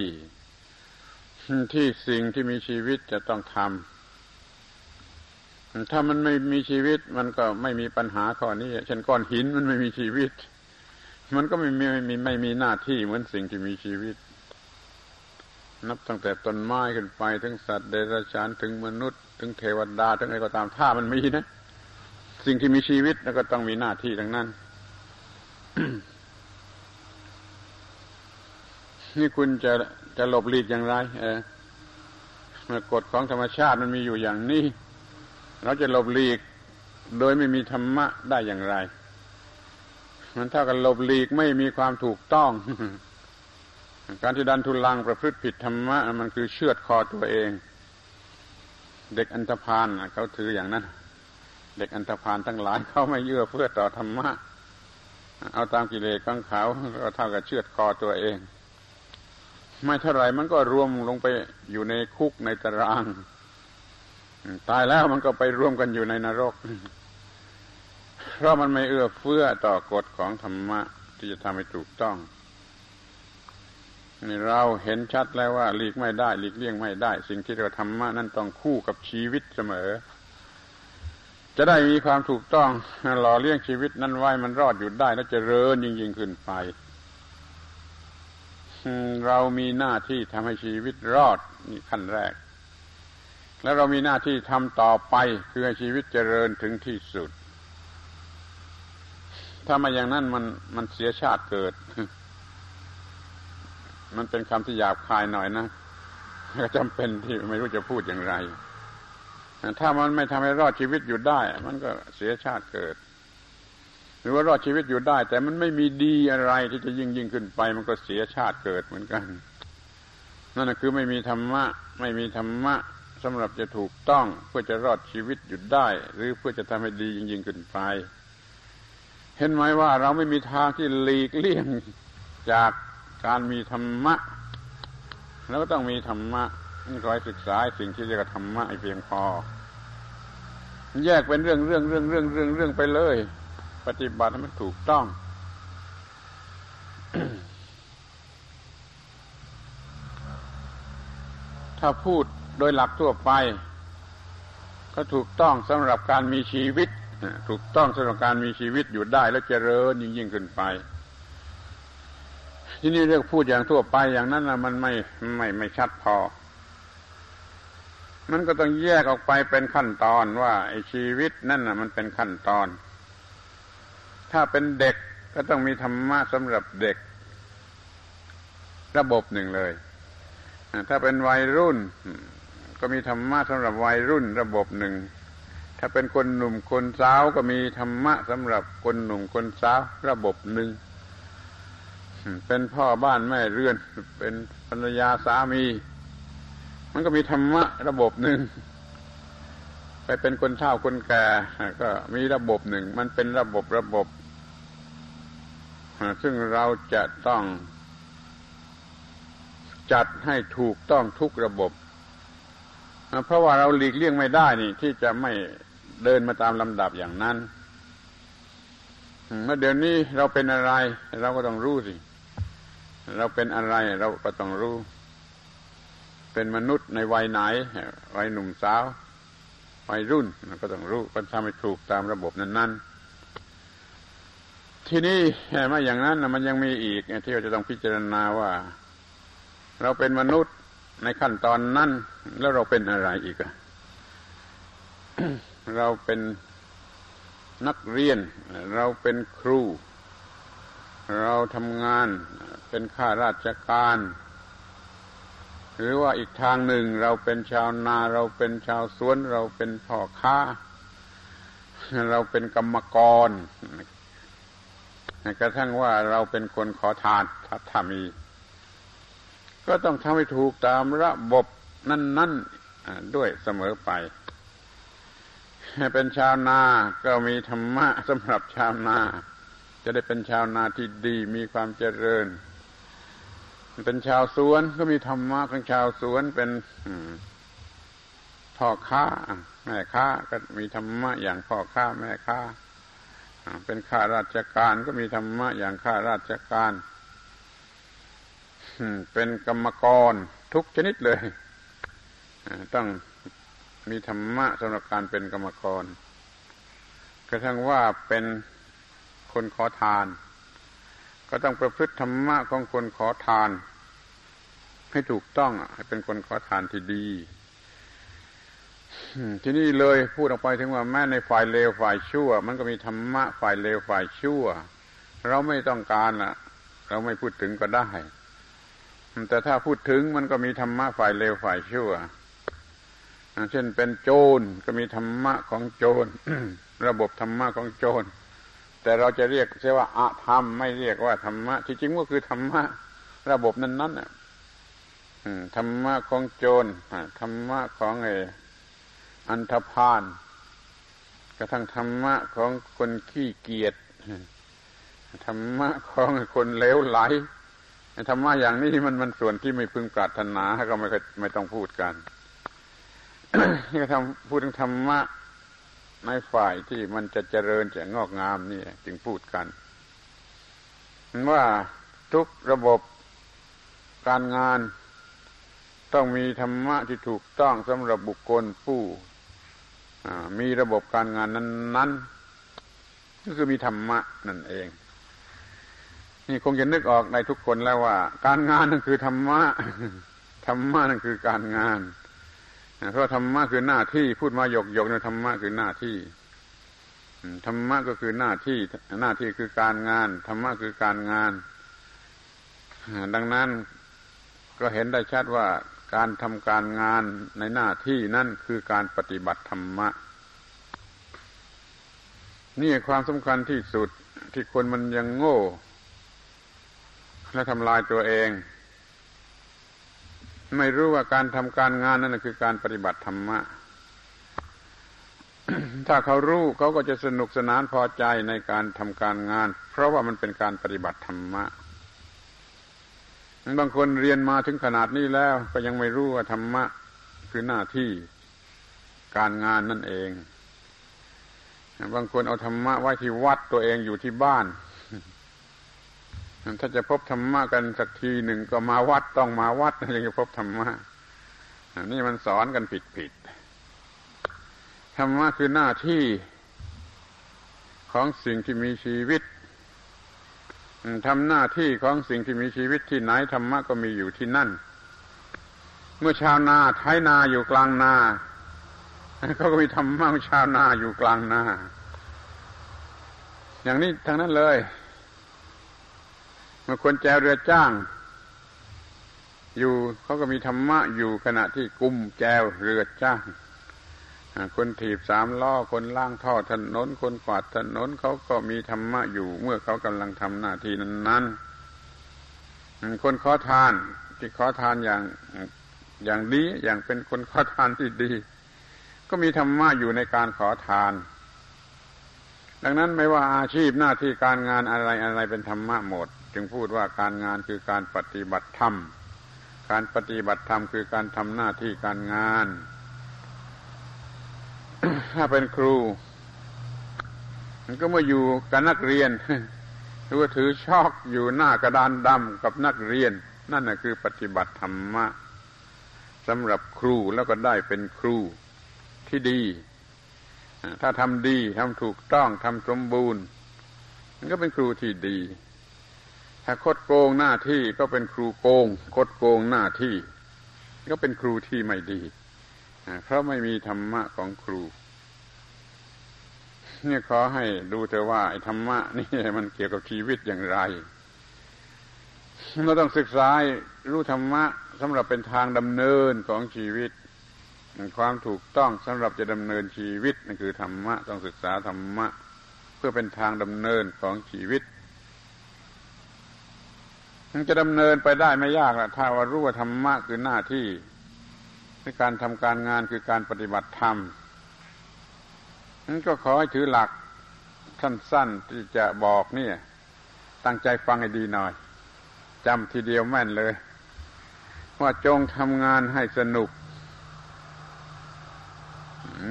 ที่สิ่งที่มีชีวิตจะต้องทำถ้ามันไม่มีชีวิตมันก็ไม่มีปัญหาข้อนี้เช่นก้อนหินมันไม่มีชีวิตมันก็ไม่มีไม่มีไม่มีหน้าที่เหมือนสิ่งที่มีชีวิตนับตั้งแต่ต้นไม้ขึ้นไปถึงสัตว์เดรัจฉานถึงมนุษย์ถึงเทวดาถึงอะไรก็ตามถ้ามันมีนะสิ่งที่มีชีวิตแล้วก็ต้องมีหน้าที่ทั้งนั้น นี่คุณจะจะหลบหลีกอย่างไรเออกฎของธรรมชาติมันมีอยู่อย่างนี้เราจะหลบหลีกโดยไม่มีธรรมะได้อย่างไรมันเท่ากับหลบหลีกไม่มีความถูกต้องการที่ดันทุลังประพฤติผิดธรรมะมันคือเชือดคอตัวเองเด็กอันธพาลเขาถืออย่างนั้นเด็กอันธพาลทั้งหลายเขาไม่เยื่อเพื่อต่อธรรมะเอาตามกิเลสของเขาก็เท่ากับเชือดคอตัวเองไม่เท่าไรมันก็รวมลงไปอยู่ในคุกในตารางตายแล้วมันก็ไปรวมกันอยู่ในนรกเพราะมันไม่เอื้อเฟื้อต่อกฎของธรรมะที่จะทำให้ถูกต้องนี่เราเห็นชัดแล้วว่าหลีกไม่ได้หลีกเลี่ยงไม่ได้สิ่งที่เราธรรมะนั้นต้องคู่กับชีวิตเสมอจะได้มีความถูกต้องหล่อเลี้ยงชีวิตนั้นไว้มันรอดอยู่ได้และเจริญยิ่งยิ่งขึ้นไปเรามีหน้าที่ทำให้ชีวิตรอดนี่ขั้นแรกแล้วเรามีหน้าที่ทำต่อไปคือให้ชีวิตเจริญถึงที่สุดถ้ามาอย่างนั้นมันมันเสียชาติเกิดมันเป็นคำที่หยาบคายหน่อยนะจำเป็นที่ไม่รู้จะพูดอย่างไรถ้ามันไม่ทำให้รอดชีวิตอยู่ได้มันก็เสียชาติเกิดหรือว่ารอดชีวิตอยู่ได้แต่มันไม่มีดีอะไรที่จะยิ่งยิ่งขึ้นไปมันก็เสียชาติเกิดเหมือนกันนั่นคือไม่มีธรรมะไม่มีธรรมะสำหรับจะถูกต้องเพื่อจะรอดชีวิตอยู่ได้หรือเพื่อจะทำให้ดียิ่งยิ่งขึ้นไปเห็นไหมว่าเราไม่มีทางที่หลีกเลี่ยงจากการมีธรรมะแล้วก็ต้องมีธรรมะนี่ร้อยศึกษาสิ่งที่เรียกว่าธรรมะให้เพียงพอแยกเป็นเรื่องเรื่องเรื่องเรื่องเรื่องเรื่องไปเลยปฏิบัติให้มันถูกต้อง ถ้าพูดโดยหลักทั่วไปก็ถูกต้องสำหรับการมีชีวิตถูกต้องสำหรับการมีชีวิตอยู่ได้และเจริญยิ่งยิ่งขึ้นไปที่นี่เรียกพูดอย่างทั่วไปอย่างนั้นนะมันไม่ไม่ไม่ชัดพอมันก็ต้องแยกออกไปเป็นขั้นตอนว่าไอ้ชีวิตนั่นนะมันเป็นขั้นตอนถ้าเป็นเด็กก็ต้องมีธรรมะสำหรับเด็กระบบหนึ่งเลย ถ้าเป็นวัยรุ่นก็มีธรรมะสำหรับวัยรุ่นระบบหนึ่งถ้าเป็นคนหนุ่มคนสาวก็มีธรรมะสำหรับคนหนุ่มคนสาวระบบหนึ่งเป็นพ่อบ้านแม่เรือนเป็นภรรยาสามีมันก็มีธรรมะระบบหนึ่งไปเป็นคนเฒ่าคนแก่ก็มีระบบหนึ่งมันเป็นระบบระบบซึ่งเราจะต้องจัดให้ถูกต้องทุกระบบเพราะว่าเราหลีกเลี่ยงไม่ได้นี่ที่จะไม่เดินมาตามลำดับอย่างนั้นเมื่อเดี๋ยวนี้เราเป็นอะไรเราก็ต้องรู้สิเราเป็นอะไรเราก็ต้องรู้เป็นมนุษย์ในวัยไหนวัยหนุ่มสาววัยรุ่นก็ต้องรู้ก็ทำให้ถูกตามระบบนั้นๆที่นี่มาอย่างนั้นมันยังมีอีกที่เราจะต้องพิจารณาว่าเราเป็นมนุษย์ในขั้นตอนนั้นแล้วเราเป็นอะไรอีก เราเป็นนักเรียนเราเป็นครูเราทำงานเป็นข้าราชการหรือว่าอีกทางหนึ่งเราเป็นชาวนาเราเป็นชาวสวนเราเป็นพ่อค้าเราเป็นกรรมกรกระทั่งว่าเราเป็นคนขอทานถ้ามีก็ต้องทำให้ถูกตามระบบนั่นๆด้วยเสมอไปเป็นชาวนาก็มีธรรมะสำหรับชาวนาจะได้เป็นชาวนาที่ดีมีความเจริญเป็นชาวสวนก็มีธรรมะของชาวสวนเป็นพ่อค้าแม่ค้าก็มีธรรมะอย่างพ่อค้าแม่ค้าเป็นข้าราชการก็มีธรรมะอย่างข้าราชการเป็นกรรมกรทุกชนิดเลยต้องมีธรรมะสำหรับการเป็นกรรมกรกระทั่งว่าเป็นคนขอทานก็ต้องประพฤติธรรมะของคนขอทานให้ถูกต้องให้เป็นคนขอทานที่ดีที่นี่เลยพูดออกไปถึงว่าแม้ในฝ่ายเลวฝ่ายชั่วมันก็มีธรรมะฝ่ายเลวฝ่ายชั่วเราไม่ต้องการล่ะเราไม่พูดถึงก็ได้แต่ถ้าพูดถึงมันก็มีธรรมะฝ่ายเลวฝ่ายชั่วเช่นเป็นโจรก็มีธรรมะของโจร ระบบธรรมะของโจรแต่เราจะเรียกใช่ว่าอธรรมไม่เรียกว่าธรรมะที่จริงก็คือธรรมะระบบนั้นๆน่ะธรรมะของโจรธรรมะของไอ้อันธพาลกระทั่งธรรมะของคนขี้เกียจธรรมะของคนเลวไหลธรรมะอย่างนี้มันมันส่วนที่ไม่พึงปรารถนาก็ไม่ไม่ต้องพูดกันนี่ก็ทำพูดถึงธรรมะในฝ่ายที่มันจะเจริญจะงอกงามนี่จึงพูดกันว่าทุกระบบการงานต้องมีธรรมะที่ถูกต้องสำหรับบุคคลผู้มีระบบการงานนั้นๆก็คือมีธรรมะนั่นเองนี่คงจะนึกออกในทุกคนแล้วว่าการงานนั่นคือธรรมะธรรมะนั่นคือการงานเพราะธรรมะคือหน้าที่พูดมาหยกหยกเนี่ยธรรมะคือหน้าที่ธรรมะก็คือหน้าที่หน้าที่คือการงานธรรมะคือการงานดังนั้นก็เห็นได้ชัดว่าการทำการงานในหน้าที่นั่นคือการปฏิบัติธรรมะนี่ความสำคัญที่สุดที่คนมันยังโง่และทำลายตัวเองไม่รู้ว่าการทำการงานนั่นคือการปฏิบัติธรรมะ ถ้าเขารู้เขาก็จะสนุกสนานพอใจในการทำการงานเพราะว่ามันเป็นการปฏิบัติธรรมะบางคนเรียนมาถึงขนาดนี้แล้วก็ยังไม่รู้ว่าธรรมะคือหน้าที่การงานนั่นเองบางคนเอาธรรมะไว้ที่วัดตัวเองอยู่ที่บ้านถ้าจะพบธรรมะกันสักทีหนึ่งก็มาวัดต้องมาวัดจึงจะพบธรรมะนี่มันสอนกันผิดๆธรรมะคือหน้าที่ของสิ่งที่มีชีวิตทำหน้าที่ของสิ่งที่มีชีวิตที่ไหนธรรมะก็มีอยู่ที่นั่นเมื่อชาวนาไถนาอยู่กลางนาเขาก็มีธรรมะของชาวนาอยู่กลางนาอย่างนี้ทั้งนั้นเลยเมื่อคนแจเรือจ้าง อยู่เขาก็มีธรรมะอยู่ขณะที่กุมแจวเรือจ้างคนถีบสามล้อคนล่างท่อถนนคนกวาดถนนเขาก็มีธรรมะอยู่เมื่อเขากำลังทำหน้าที่นั้นๆคนขอทานที่ขอทานอย่างอย่างดีอย่างเป็นคนขอทานที่ดีก็มีธรรมะอยู่ในการขอทานดังนั้นไม่ว่าอาชีพหน้าที่การงานอะไรอะไรเป็นธรรมะหมดจึงพูดว่าการงานคือการปฏิบัติธรรมการปฏิบัติธรรมคือการทำหน้าที่การงาน ถ้าเป็นครูมันก็มาอยู่กับนักเรียนหรือว่าถือชอกอยู่หน้ากระดานดำกับนักเรียนนั่นน่ะคือปฏิบัติธรรมะสำหรับครูแล้วก็ได้เป็นครูที่ดีถ้าทำดีทำถูกต้องทำสมบูรณ์มันก็เป็นครูที่ดีถ้าคดโกงหน้าที่ก็เป็นครูโกงคดโกงหน้าที่ก็เป็นครูที่ไม่ดีเพราะไม่มีธรรมะของครูเนี่ยขอให้ดูเถอะว่าไอ้ธรรมะนี่มันเกี่ยวกับชีวิตอย่างไรเราต้องศึกษารู้ธรรมะสำหรับเป็นทางดำเนินของชีวิตความถูกต้องสำหรับจะดำเนินชีวิตนั่นคือธรรมะต้องศึกษาธรรมะเพื่อเป็นทางดำเนินของชีวิตมันจะดำเนินไปได้ไม่ยากล่ะถ้าว่ารู้ว่าธรรมะคือหน้าที่คือการทำการงานคือการปฏิบัติธรรมนั้นก็ขอให้ถือหลักสั้นๆที่จะบอกเนี่ยตั้งใจฟังให้ดีหน่อยจำทีเดียวแม่นเลยว่าจงทำงานให้สนุก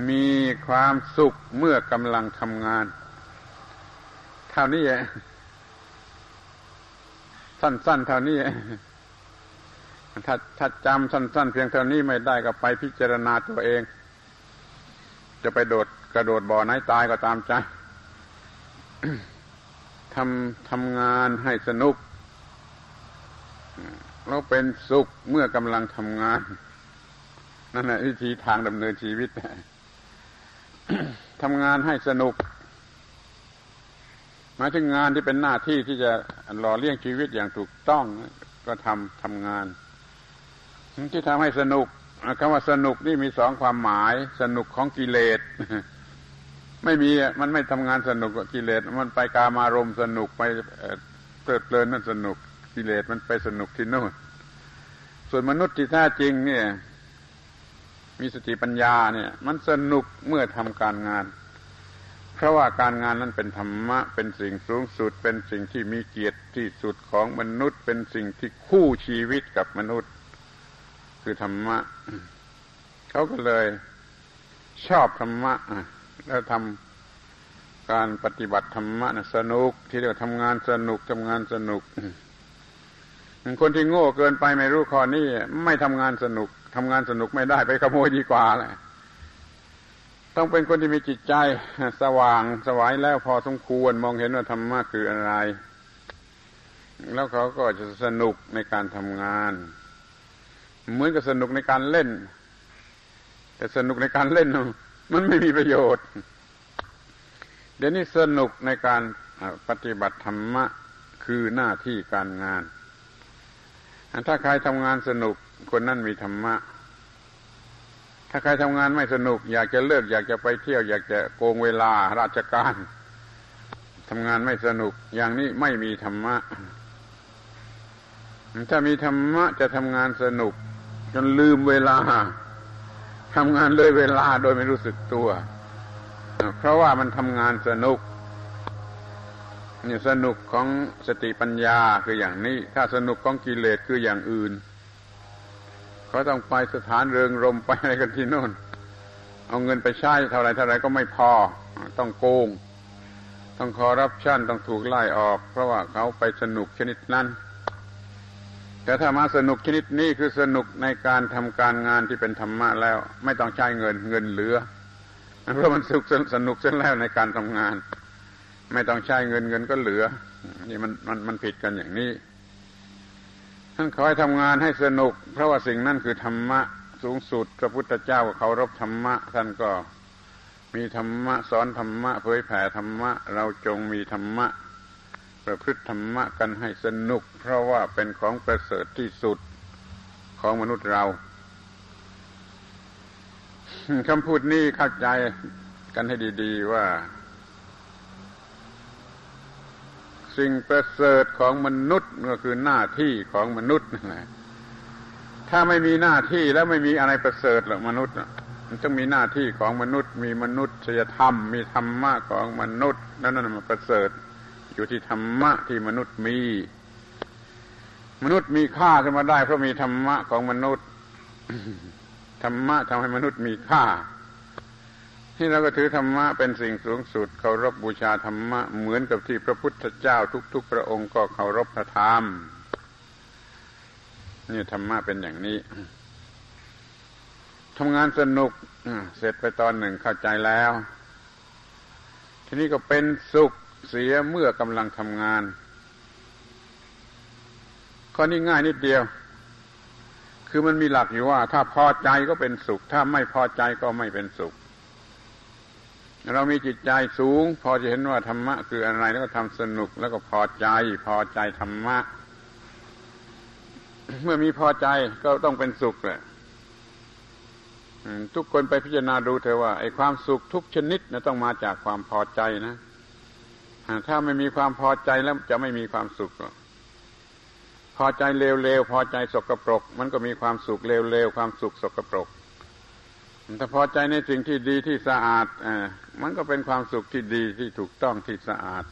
มีความสุขเมื่อกำลังทำงานเท่านี้แหละสั้นๆเท่านี้ถ้าถ้าจำสั้นๆเพียงเท่านี้ไม่ได้ก็ไปพิจารณาตัวเองจะไปโดดกระโดดบ่อไหนตายก็ตามใจ ทำทำงานให้สนุกแล้วเป็นสุขเมื่อกำลังทำงานนั่นแหละวิธีทางดำเนินชีวิต ทำงานให้สนุกหมายถึงงานที่เป็นหน้าที่ที่จะหล่อเลี้ยงชีวิตอย่างถูกต้องก็ทำทำงานที่ทำให้สนุกคำว่าสนุกนี่มีสองความหมายสนุกของกิเลส ไม่มีมันไม่ทำงานสนุกกิเลสมันไปกามารมณ์สนุกไปเพลิดเพลินนั่นสนุกกิเลสมันไปสนุกที่โน่นส่วนมนุษย์ที่แท้จริงเนี่ยมีสติปัญญาเนี่ยมันสนุกเมื่อทำการงานเพราะว่าการงานนั้นเป็นธรรมะเป็นสิ่งสูงสุดเป็นสิ่งที่มีเกียรติที่สุดของมนุษย์เป็นสิ่งที่คู่ชีวิตกับมนุษย์คือธรรมะ เขาก็เลยชอบธรรมะแล้วทำการปฏิบัติธรรมะนะสนุกที่เรียกว่าทำงานสนุกทำงานสนุก คนที่โง่เกินไปไม่รู้ข้อนี้ไม่ทำงานสนุกทำงานสนุกไม่ได้ไปขโมยดีกว่าแหละต้องเป็นคนที่มีจิตใจสว่างสวายแล้วพอสมควรมองเห็นว่าธรรมะคืออะไรแล้วเขาก็จะสนุกในการทำงานเหมือนกับสนุกในการเล่นแต่สนุกในการเล่นมันไม่มีประโยชน์เดี๋ยวนี้สนุกในการปฏิบัติธรรมะคือหน้าที่การงานถ้าใครทำงานสนุกคนนั้นมีธรรมะถ้าใครทำงานไม่สนุกอยากจะเลิกอยากจะไปเที่ยวอยากจะโกงเวลาราชการทำงานไม่สนุกอย่างนี้ไม่มีธรรมะถ้ามีธรรมะจะทำงานสนุกจนลืมเวลาทำงานเลยเวลาโดยไม่รู้สึกตัวเพราะว่ามันทำงานสนุกเนี่ยสนุกของสติปัญญาคืออย่างนี้ถ้าสนุกของกิเลสคืออย่างอื่นเขาต้องไปสถานเริงรมไปอะไรกันที่โน่นเอาเงินไปใช้เท่าไรเท่าไรก็ไม่พอต้องโกงต้องคอร์รัปชันต้องถูกไล่ออกเพราะว่าเขาไปสนุกชนิดนั้นแต่ถ้ามาสนุกชนิดนี้คือสนุกในการทำการงานที่เป็นธรรมะแล้วไม่ต้องใช้เงินเงินเหลือเพราะมันสนุกสนุกเส้นแล้วในการทำงานไม่ต้องใช้เงินเงินก็เหลือนี่มันมันมันผิดกันอย่างนี้ท่านขอให้ทำงานให้สนุกเพราะว่าสิ่งนั้นคือธรรมะสูงสุดพระพุทธเจ้าเคารพธรรมะท่านก็มีธรรมะสอนธรรมะเผยแผ่ธรรมะเราจงมีธรรมะประพฤติธรรมะกันให้สนุกเพราะว่าเป็นของประเสริฐที่สุด ของมนุษย์เราคำพูดนี้เข้าใจกันให้ดีๆว่าสิ่งประเสริฐของมนุษย์ก็คือหน้าที่ของมนุษย์นั่นแหละถ้าไม่มีหน้าที่แล้วไม่มีอะไรประเสริฐหรอกมนุษย์มันต้องมีหน้าที่ของมนุษย์มีมนุษยธรรมมีธรรมะของมนุษย์นั่นนั่นมันประเสริฐอยู่ที่ธรรมะที่มนุษย์มีมนุษย์มีค่าขึ้นมาได้เพราะมีธรรมะของมนุษย์ ธรรมะทำให้มนุษย์มีค่าที่เราก็ถือธรรมะเป็นสิ่งสูงสุดเคารพบูชาธรรมะเหมือนกับที่พระพุทธเจ้าทุกๆพระองค์ก็เคารพพระธรรมนี่ธรรมะเป็นอย่างนี้ทำงานสนุกเสร็จไปตอนหนึ่งเข้าใจแล้วทีนี้ก็เป็นสุขเสียเมื่อกำลังทำงานข้อนี้ง่ายนิดเดียวคือมันมีหลักอยู่ว่าถ้าพอใจก็เป็นสุขถ้าไม่พอใจก็ไม่เป็นสุขเรามีจิตใจสูงพอจะเห็นว่าธรรมะคืออะไรแล้วก็ทำสนุกแล้วก็พอใจพอใจธรรมะ เมื่อมีพอใจก็ต้องเป็นสุขแหละทุกคนไปพิจารณาดูเถอะว่าไอ้ความสุขทุกชนิดนะต้องมาจากความพอใจนะถ้าไม่มีความพอใจแล้วจะไม่มีความสุขหรอกพอใจเลวๆพอใจสกปรกมันก็มีความสุขเลวๆความสุขสกปรกถ้าพอใจในสิ่งที่ดีที่สะอาดอ่ามันก็เป็นความสุขที่ดีที่ถูกต้องที่สะอาด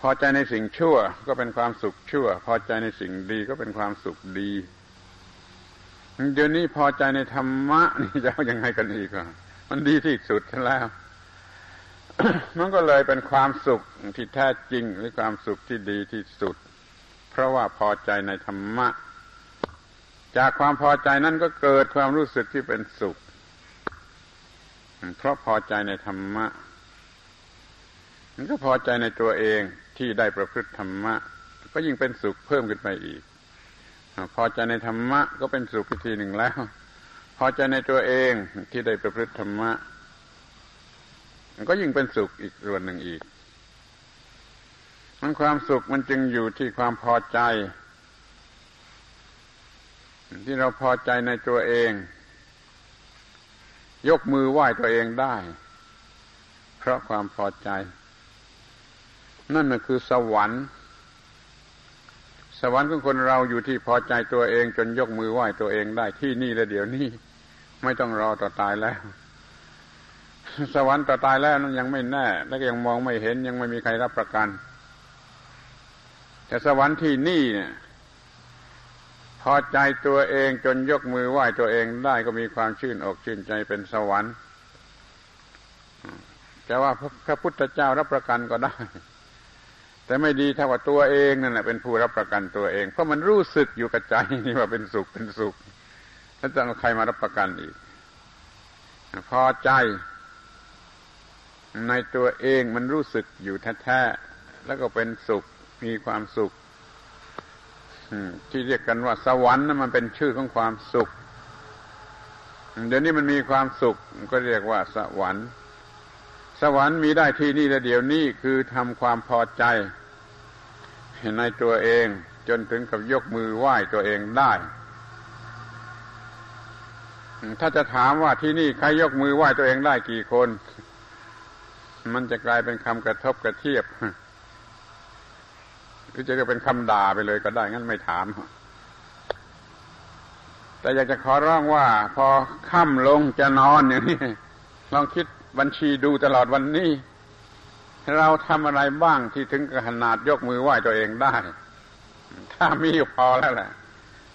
พอใจในสิ่งชั่วก็เป็นความสุขชั่วพอใจในสิ่งดีก็เป็นความสุขดีเดี๋ยวนี้พอใจในธรรมะนี่จะเอายังไงกันอีกอ่ะมันดีที่สุดแล้ว มันก็เลยเป็นความสุขที่แท้จริงหรือความสุขที่ดีที่สุดเพราะว่าพอใจในธรรมะจากความพอใจนั้นก็เกิดความรู้สึกที่เป็นสุขเพราะพอใจในธรรมะมันก็พอใจในตัวเองที่ได้ประพฤติธรรมะก็ยิ่งเป็นสุขเพิ่มขึ้นไปอีกพอใจในธรรมะก็เป็นสุขทีหนึ่งแล้วพอใจในตัวเองที่ได้ประพฤติธรรมะมันก็ยิ่งเป็นสุขอีกส่วนหนึ่งอีกมันความสุขมันจึงอยู่ที่ความพอใจที่เราพอใจในตัวเองยกมือไหว้ตัวเองได้เพราะความพอใจนั่นน่ะคือสวรรค์สวรรค์ของคนเราอยู่ที่พอใจตัวเองจนยกมือไหว้ตัวเองได้ที่นี่และเดี๋ยวนี้ไม่ต้องรอต่อตายแล้วสวรรค์ต่อตายแล้วนั้นยังไม่แน่และก็ยังมองไม่เห็นยังไม่มีใครรับประกันแต่สวรรค์ที่นี่เนี่ยพอใจตัวเองจนยกมือไหว้ตัวเองได้ก็มีความชื่นอกชื่นใจเป็นสวรรค์แต่ว่าพระพุทธเจ้ารับประกันก็ได้แต่ไม่ดีเท่ากับตัวเองนั่นแหละเป็นผู้รับประกันตัวเองเพราะมันรู้สึกอยู่กับใจนี่ว่าเป็นสุขเป็นสุขแล้วจะเอาใครมารับประกันอีกพอใจในตัวเองมันรู้สึกอยู่แท้ๆแล้วก็เป็นสุขมีความสุขที่เรียกกันว่าสวรรค์นั้นมันเป็นชื่อของความสุขเดี๋ยวนี้มันมีความสุขก็เรียกว่าสวรรค์สวรรค์มีได้ที่นี่และเดี๋ยวนี้คือทำความพอใจในตัวเองจนถึงกับยกมือไหว้ตัวเองได้ถ้าจะถามว่าที่นี่ใครยกมือไหว้ตัวเองได้กี่คนมันจะกลายเป็นคำกระทบกระเทียบหรือจะเป็นคำด่าไปเลยก็ได้งั้นไม่ถามแต่อยากจะขอร้องว่าพอค่ำลงจะนอนอย่างนี้ลองคิดบัญชีดูตลอดวันนี้เราทำอะไรบ้างที่ถึงขนาดยกมือไหว้ตัวเองได้ถ้ามีพอแล้วแหละ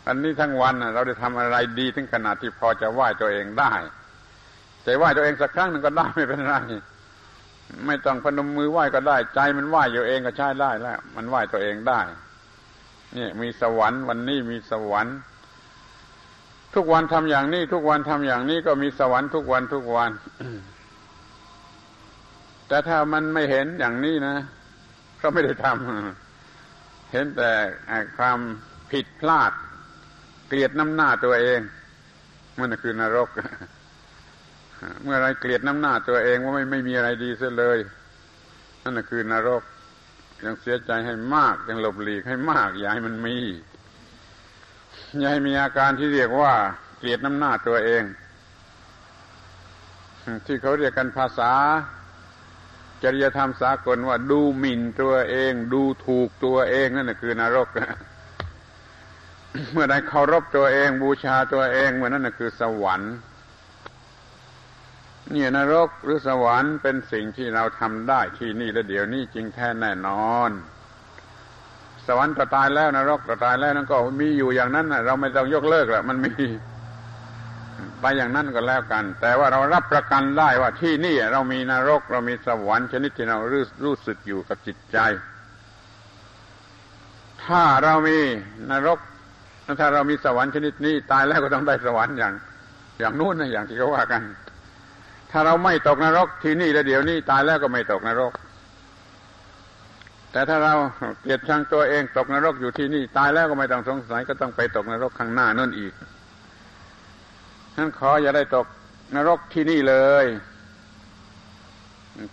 อันนี้ทั้งวันเราได้ทำอะไรดีถึงขนาดที่พอจะไหว้ตัวเองได้จะไหว้ตัวเองสักครั้งนึงก็ได้ไม่เป็นไรไม่ต้องพนมมือไหว้ก็ได้ใจมันไหว้อยู่เองก็ใช้ได้แล้วมันไหว้ตัวเองได้นี่มีสวรรค์วันนี้มีสวรรค์ทุกวันทำอย่างนี้ทุกวันทำอย่างนี้ก็มีสวรรค์ทุกวันทุกวัน แต่ถ้ามันไม่เห็นอย่างนี้นะก็ไม่ได้ทำเห็นแต่ความผิดพลาดเกลียดน้ำหน้าตัวเองมันคือนรก เมื่อไรเกลียดน้ำหน้าตัวเองว่าไม่ไม่มีอะไรดีเสียเลยนั่นคือนรกยังเสียใจให้มากยังหลบหลีกให้มากอย่าให้มันมี อย่าให้มีอาการที่เรียกว่าเกลียดน้ำหน้าตัวเองที่เขาเรียกกันภาษาจริยธรรมสากลว่าดูหมิ่นตัวเองดูถูกตัวเองนั่นคือนรก เมื่อใดเคารพตัวเองบูชาตัวเองเมื่อนั้นคือสวรรค์เนี่ยนรกหรือสวรรค์เป็นสิ่งที่เราทำได้ที่นี่และเดี๋ยวนี้จริงแท้แน่นอนสวรรค์ก็ตายแล้วนรกก็ตายแล้วนั่นก็มีอยู่อย่างนั้นนะเราไม่ต้องยกเลิกละมันมีไปอย่างนั้นก็แล้วกันแต่ว่าเรารับประกันได้ว่าที่นี่เรามีนรกเรามีสวรรค์ชนิดที่เรารู้สึกอยู่กับจิตใจถ้าเรามีนรกถ้าเรามีสวรรค์ชนิดนี้ตายแล้วก็ต้องได้สวรรค์อย่างอย่างนู้นนะอย่างที่เขาว่ากันถ้าเราไม่ตกนรกที่นี่แล้วเดี๋ยวนี้ตายแล้วก็ไม่ตกนรกแต่ถ้าเราเกลียดชังตัวเองตกนรกอยู่ที่นี่ตายแล้วก็ไม่ต้องสงสัยก็ต้องไปตกนรกข้างหน้านั่นอีกนั้นขออย่าได้ตกนรกที่นี่เลย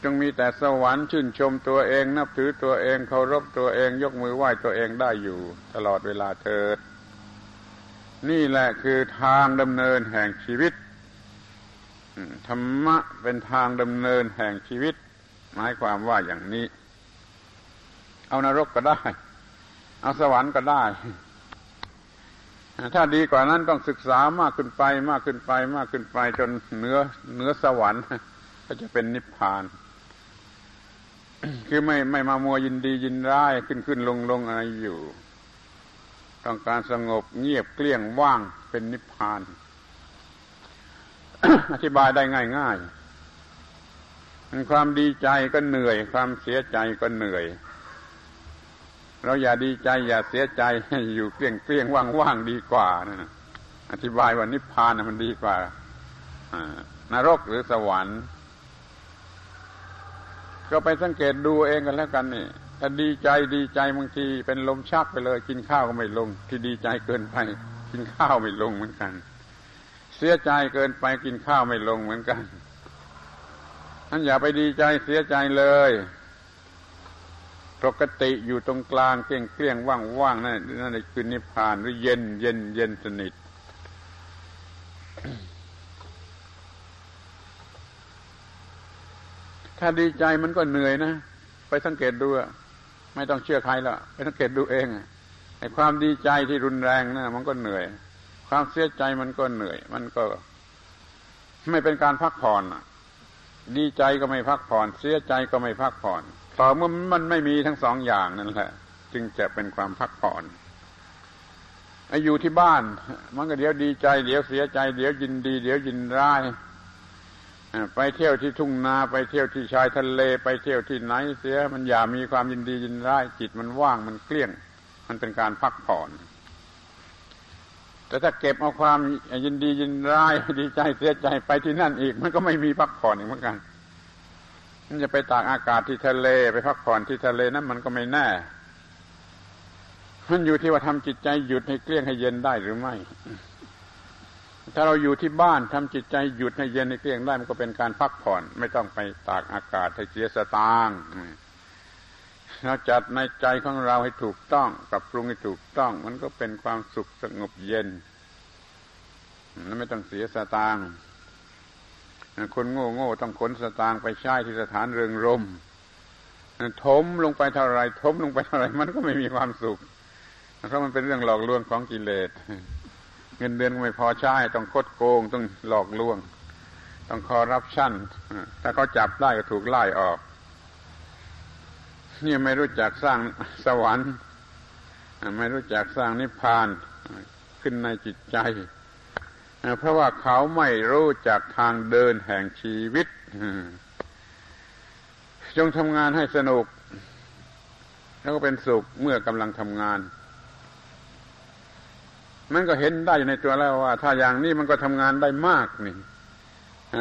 จงมีแต่สวรรค์ชื่นชมตัวเองนับถือตัวเองเคารพตัวเองยกมือไหว้ตัวเองได้อยู่ตลอดเวลาเถิดนี่แหละคือทางดำเนินแห่งชีวิตธรรมะเป็นทางดำเนินแห่งชีวิตหมายความว่าอย่างนี้เอานรกก็ได้เอาสวรรค์ก็ได้ถ้าดีกว่านั้นต้องศึกษามากขึ้นไปมากขึ้นไปมากขึ้นไปจนเหนือเหนือสวรรค์ก็จะเป็นนิพพานคือไม่ไม่มามัวยินดียินร้ายขึ้นขึ้นลงลงอะไรอยู่ต้องการสงบเงียบเกลี้ยงว่างเป็นนิพพาน อธิบายได้ง่ายง่ายความดีใจก็เหนื่อยความเสียใจก็เหนื่อยเราอย่าดีใจอย่าเสียใจอยู่เกลี้ยงเกลี้ยงว่างๆดีกว่านะอธิบายว่านิพพานมันดีกว่านรกหรือสวรรค์ก็ไปสังเกตดูเองกันแล้วกันนี่ถ้าดีใจดีใจบางทีเป็นลมชักไปเลยกินข้าวก็ไม่ลงที่ดีใจเกินไปกินข้าวไม่ลงเหมือนกันเสียใจเกินไปกินข้าวไม่ลงเหมือนกันท่านอย่าไปดีใจเสียใจเลยปกติอยู่ตรงกลางเกลี้ยงเกลี้ยงว่างๆนั่นนั่นคือนิพพานหรือเย็นเย็นเย็นสนิท ถ้าดีใจมันก็เหนื่อยนะไปสังเกตดูไม่ต้องเชื่อใครละไปสังเกตดูเองไอ้ความดีใจที่รุนแรงนะมันก็เหนื่อยความเสียใจมันก็เหนื่อยมันก็ไม่เป็นการพักผ่อนดีใจก็ไม่พักผ่อนเสียใจก็ไม่พักผ่อนต่อเมื่อมันไม่มีทั้งสองอย่างนั่นแหละจึงจะเป็นความพักผ่อนอยู่ที่บ้านมันก็เดี๋ยวดีใจเดี๋ยวเสียใจเดี๋ยวยินดีเดี๋ยวยินร้ายไปเที่ยวที่ทุ่งนาไปเที่ยวที่ชายทะเลไปเที่ยวที่ไหนเสียมันอย่ามีความยินดียินร้ายจิตมันว่างมันเกลี้ยงมันเป็นการพักผ่อนแต่ถ้าเก็บเอาความยินดียินร้ายดีใจเสียใจไปที่นั่นอีกมันก็ไม่มีพักผ่อนอีกเหมือนกันมันจะไปตากอากาศที่ทะเลไปพักผ่อนที่ทะเลนั้นมันก็ไม่แน่มันอยู่ที่ว่าทำจิตใจหยุดให้เกลี้ยงให้เย็นได้หรือไม่ถ้าเราอยู่ที่บ้านทำจิตใจหยุดให้เย็นให้เกลี้ยงได้มันก็เป็นการพักผ่อนไม่ต้องไปตากอากาศให้เสียสตางค์เราจัดในใจของเราให้ถูกต้องปรับปรุงให้ถูกต้องมันก็เป็นความสุขสงบเย็นนั่นไม่ต้องเสียสตางค์คนโง่โง่ต้องขนสตางค์ไปใช้ที่สถานเริงรมย์ถมลงไปเท่าไรถมลงไปเท่าไรมันก็ไม่มีความสุขเพราะมันเป็นเรื่องหลอกลวงของกิเลสเงินเดือนก็ไม่พอใช้ต้องคดโกงต้องหลอกลวงต้องคอร์รัปชันถ้าเขาจับได้ก็ถูกไล่ออกนี่ไม่รู้จักสร้างสวรรค์ไม่รู้จักสร้างนิพพานขึ้นในจิตใจเพราะว่าเขาไม่รู้จักทางเดินแห่งชีวิตจงทำงานให้สนุกแล้วก็เป็นสุขเมื่อกำลังทำงานมันก็เห็นได้อยู่ในตัวแล้วว่าถ้าอย่างนี้มันก็ทำงานได้มากนี่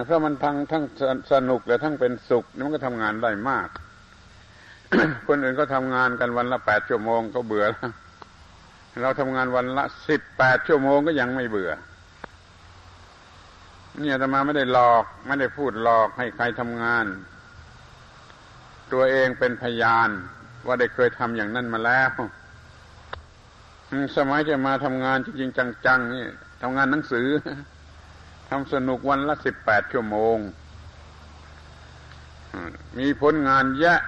เพราะมันทั้งทั้งสนุกและทั้งเป็นสุขมันก็ทำงานได้มาก คนอื่นก็ทำงานกันวันละแปดชั่วโมงก็เบื่อแล้วเราทำงานวันละสิบแปดชั่วโมงก็ยังไม่เบื่อเนี่ยอาตมาไม่ได้หลอกไม่ได้พูดหลอกให้ใครทำงานตัวเองเป็นพยานว่าได้เคยทำอย่างนั้นมาแล้ว สมัยจะมาทำงานจริงๆจังๆนี่ทำงานหนังสือทำสนุกวันละสิบแปดชั่วโมงมีผลงานเยอะ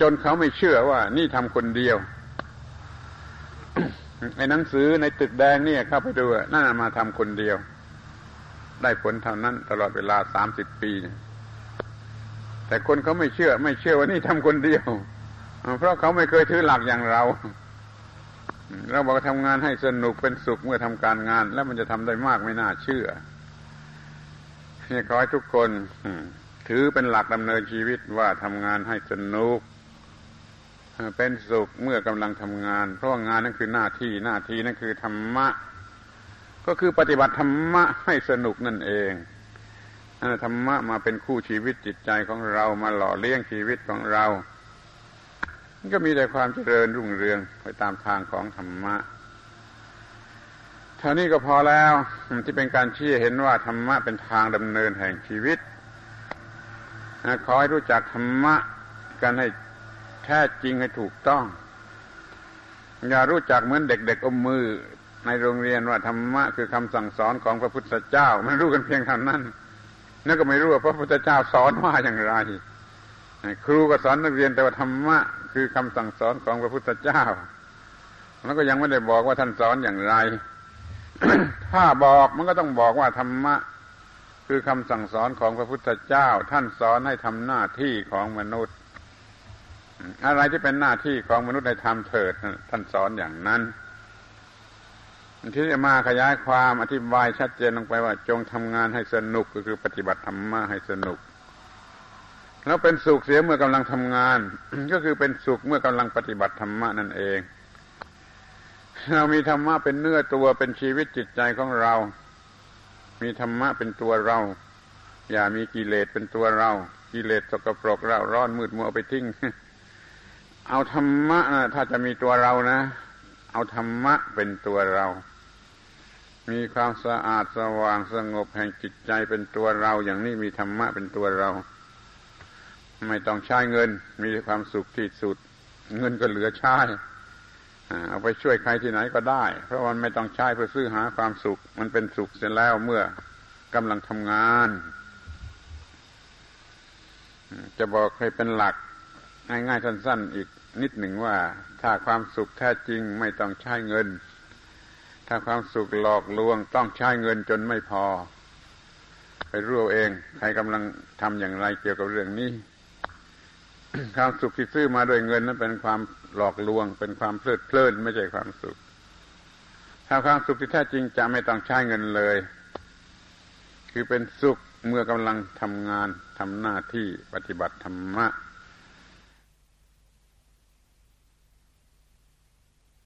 จนเขาไม่เชื่อว่านี่ทำคนเดียว ไอ้หนังสือในตึกแดงเนี่ยเข้าไปดูนั่นมาทำคนเดียวได้ผลเท่านั้นตลอดเวลาสามสิบปีแต่คนเขาไม่เชื่อไม่เชื่อว่านี่ทำคนเดียวเพราะเขาไม่เคยถือหลักอย่างเราเราบอกทำงานให้สนุกเป็นสุขเมื่อทำการงานแล้วมันจะทำได้มากไม่น่าเชื่อนี่ขอให้ทุกคนถือเป็นหลักดำเนินชีวิตว่าทำงานให้สนุกเป็นสุขเมื่อกำลังทำงานเพราะงานนั่นคือหน้าที่หน้าที่นั่นคือธรรมะก็คือปฏิบัติธรรมะให้สนุกนั่นเองธรรมะมาเป็นคู่ชีวิตจิตใจของเรามาหล่อเลี้ยงชีวิตของเราก็มีแต่ความเจริญรุ่งเรืองไปตามทางของธรรมะเท่านี้ก็พอแล้วที่เป็นการชี้เห็นว่าธรรมะเป็นทางดำเนินแห่งชีวิตขอให้รู้จักธรรมะกันให้แท้จริงให้ถูกต้องอย่ารู้จักเหมือนเด็กๆอมมือในโรงเรียนว่าธรรมะคือคำสั่งสอนของพระพุทธเจ้ามันรู้กันเพียงเท่านั้นนั่นก็ไม่รู้ว่าพระพุทธเจ้าสอนว่าอย่างไรครูก็สอนนักเรียนแต่ว่าธรรมะคือคำสั่งสอนของพระพุทธเจ้าแล้วก็ยังไม่ได้บอกว่าท่านสอนอย่างไร ถ้าบอกมันก็ต้องบอกว่าธรรมะคือคำสั่งสอนของพระพุทธเจ้าท่านสอนให้ทำหน้าที่ของมนุษย์อะไรที่เป็นหน้าที่ของมนุษย์ในธรรมเถิดท่านสอนอย่างนั้นที่จะมาขยายความอธิบายชัดเจนลงไปว่าจงทำงานให้สนุกก็คือปฏิบัติธรรมะให้สนุกแล้วเป็นสุขเสียเมื่อกำลังทำงาน ก็คือเป็นสุขเมื่อกำลังปฏิบัติธรรมะนั่นเองเรามีธรรมะเป็นเนื้อตัวเป็นชีวิตจิตใจของเรามีธรรมะเป็นตัวเราอย่ามีกิเลสเป็นตัวเรากิเลสสกปรกเราร้อนมืดมัวเอาไปทิ้ง เอาธรรมะนะถ้าจะมีตัวเรานะเอาธรรมะเป็นตัวเรามีความสะอาดสว่างสงบแห่งจิตใจเป็นตัวเราอย่างนี้มีธรรมะเป็นตัวเราไม่ต้องใช้เงินมีความสุขที่สุดเงินก็เหลือใช้เอาไปช่วยใครที่ไหนก็ได้เพราะมันไม่ต้องใช้เพื่อซื้อหาความสุขมันเป็นสุขเสร็จแล้วเมื่อกำลังทำงานจะบอกให้เป็นหลักง่ายๆสั้นๆอีกนิดหนึ่งว่าถ้าความสุขแท้จริงไม่ต้องใช้เงินถ้าความสุขหลอกลวงต้องใช้เงินจนไม่พอไปรู้เองใครกำลังทำอย่างไรเกี่ยวกับเรื่องนี้ ความสุขที่ซื้อมาด้วยเงินนั้นเป็นความหลอกลวงเป็นความเพลิดเพลินไม่ใช่ความสุขถ้าความสุขที่แท้จริงจะไม่ต้องใช้เงินเลยคือเป็นสุขเมื่อกำลังทำงานทำหน้าที่ปฏิบัติธรรมะ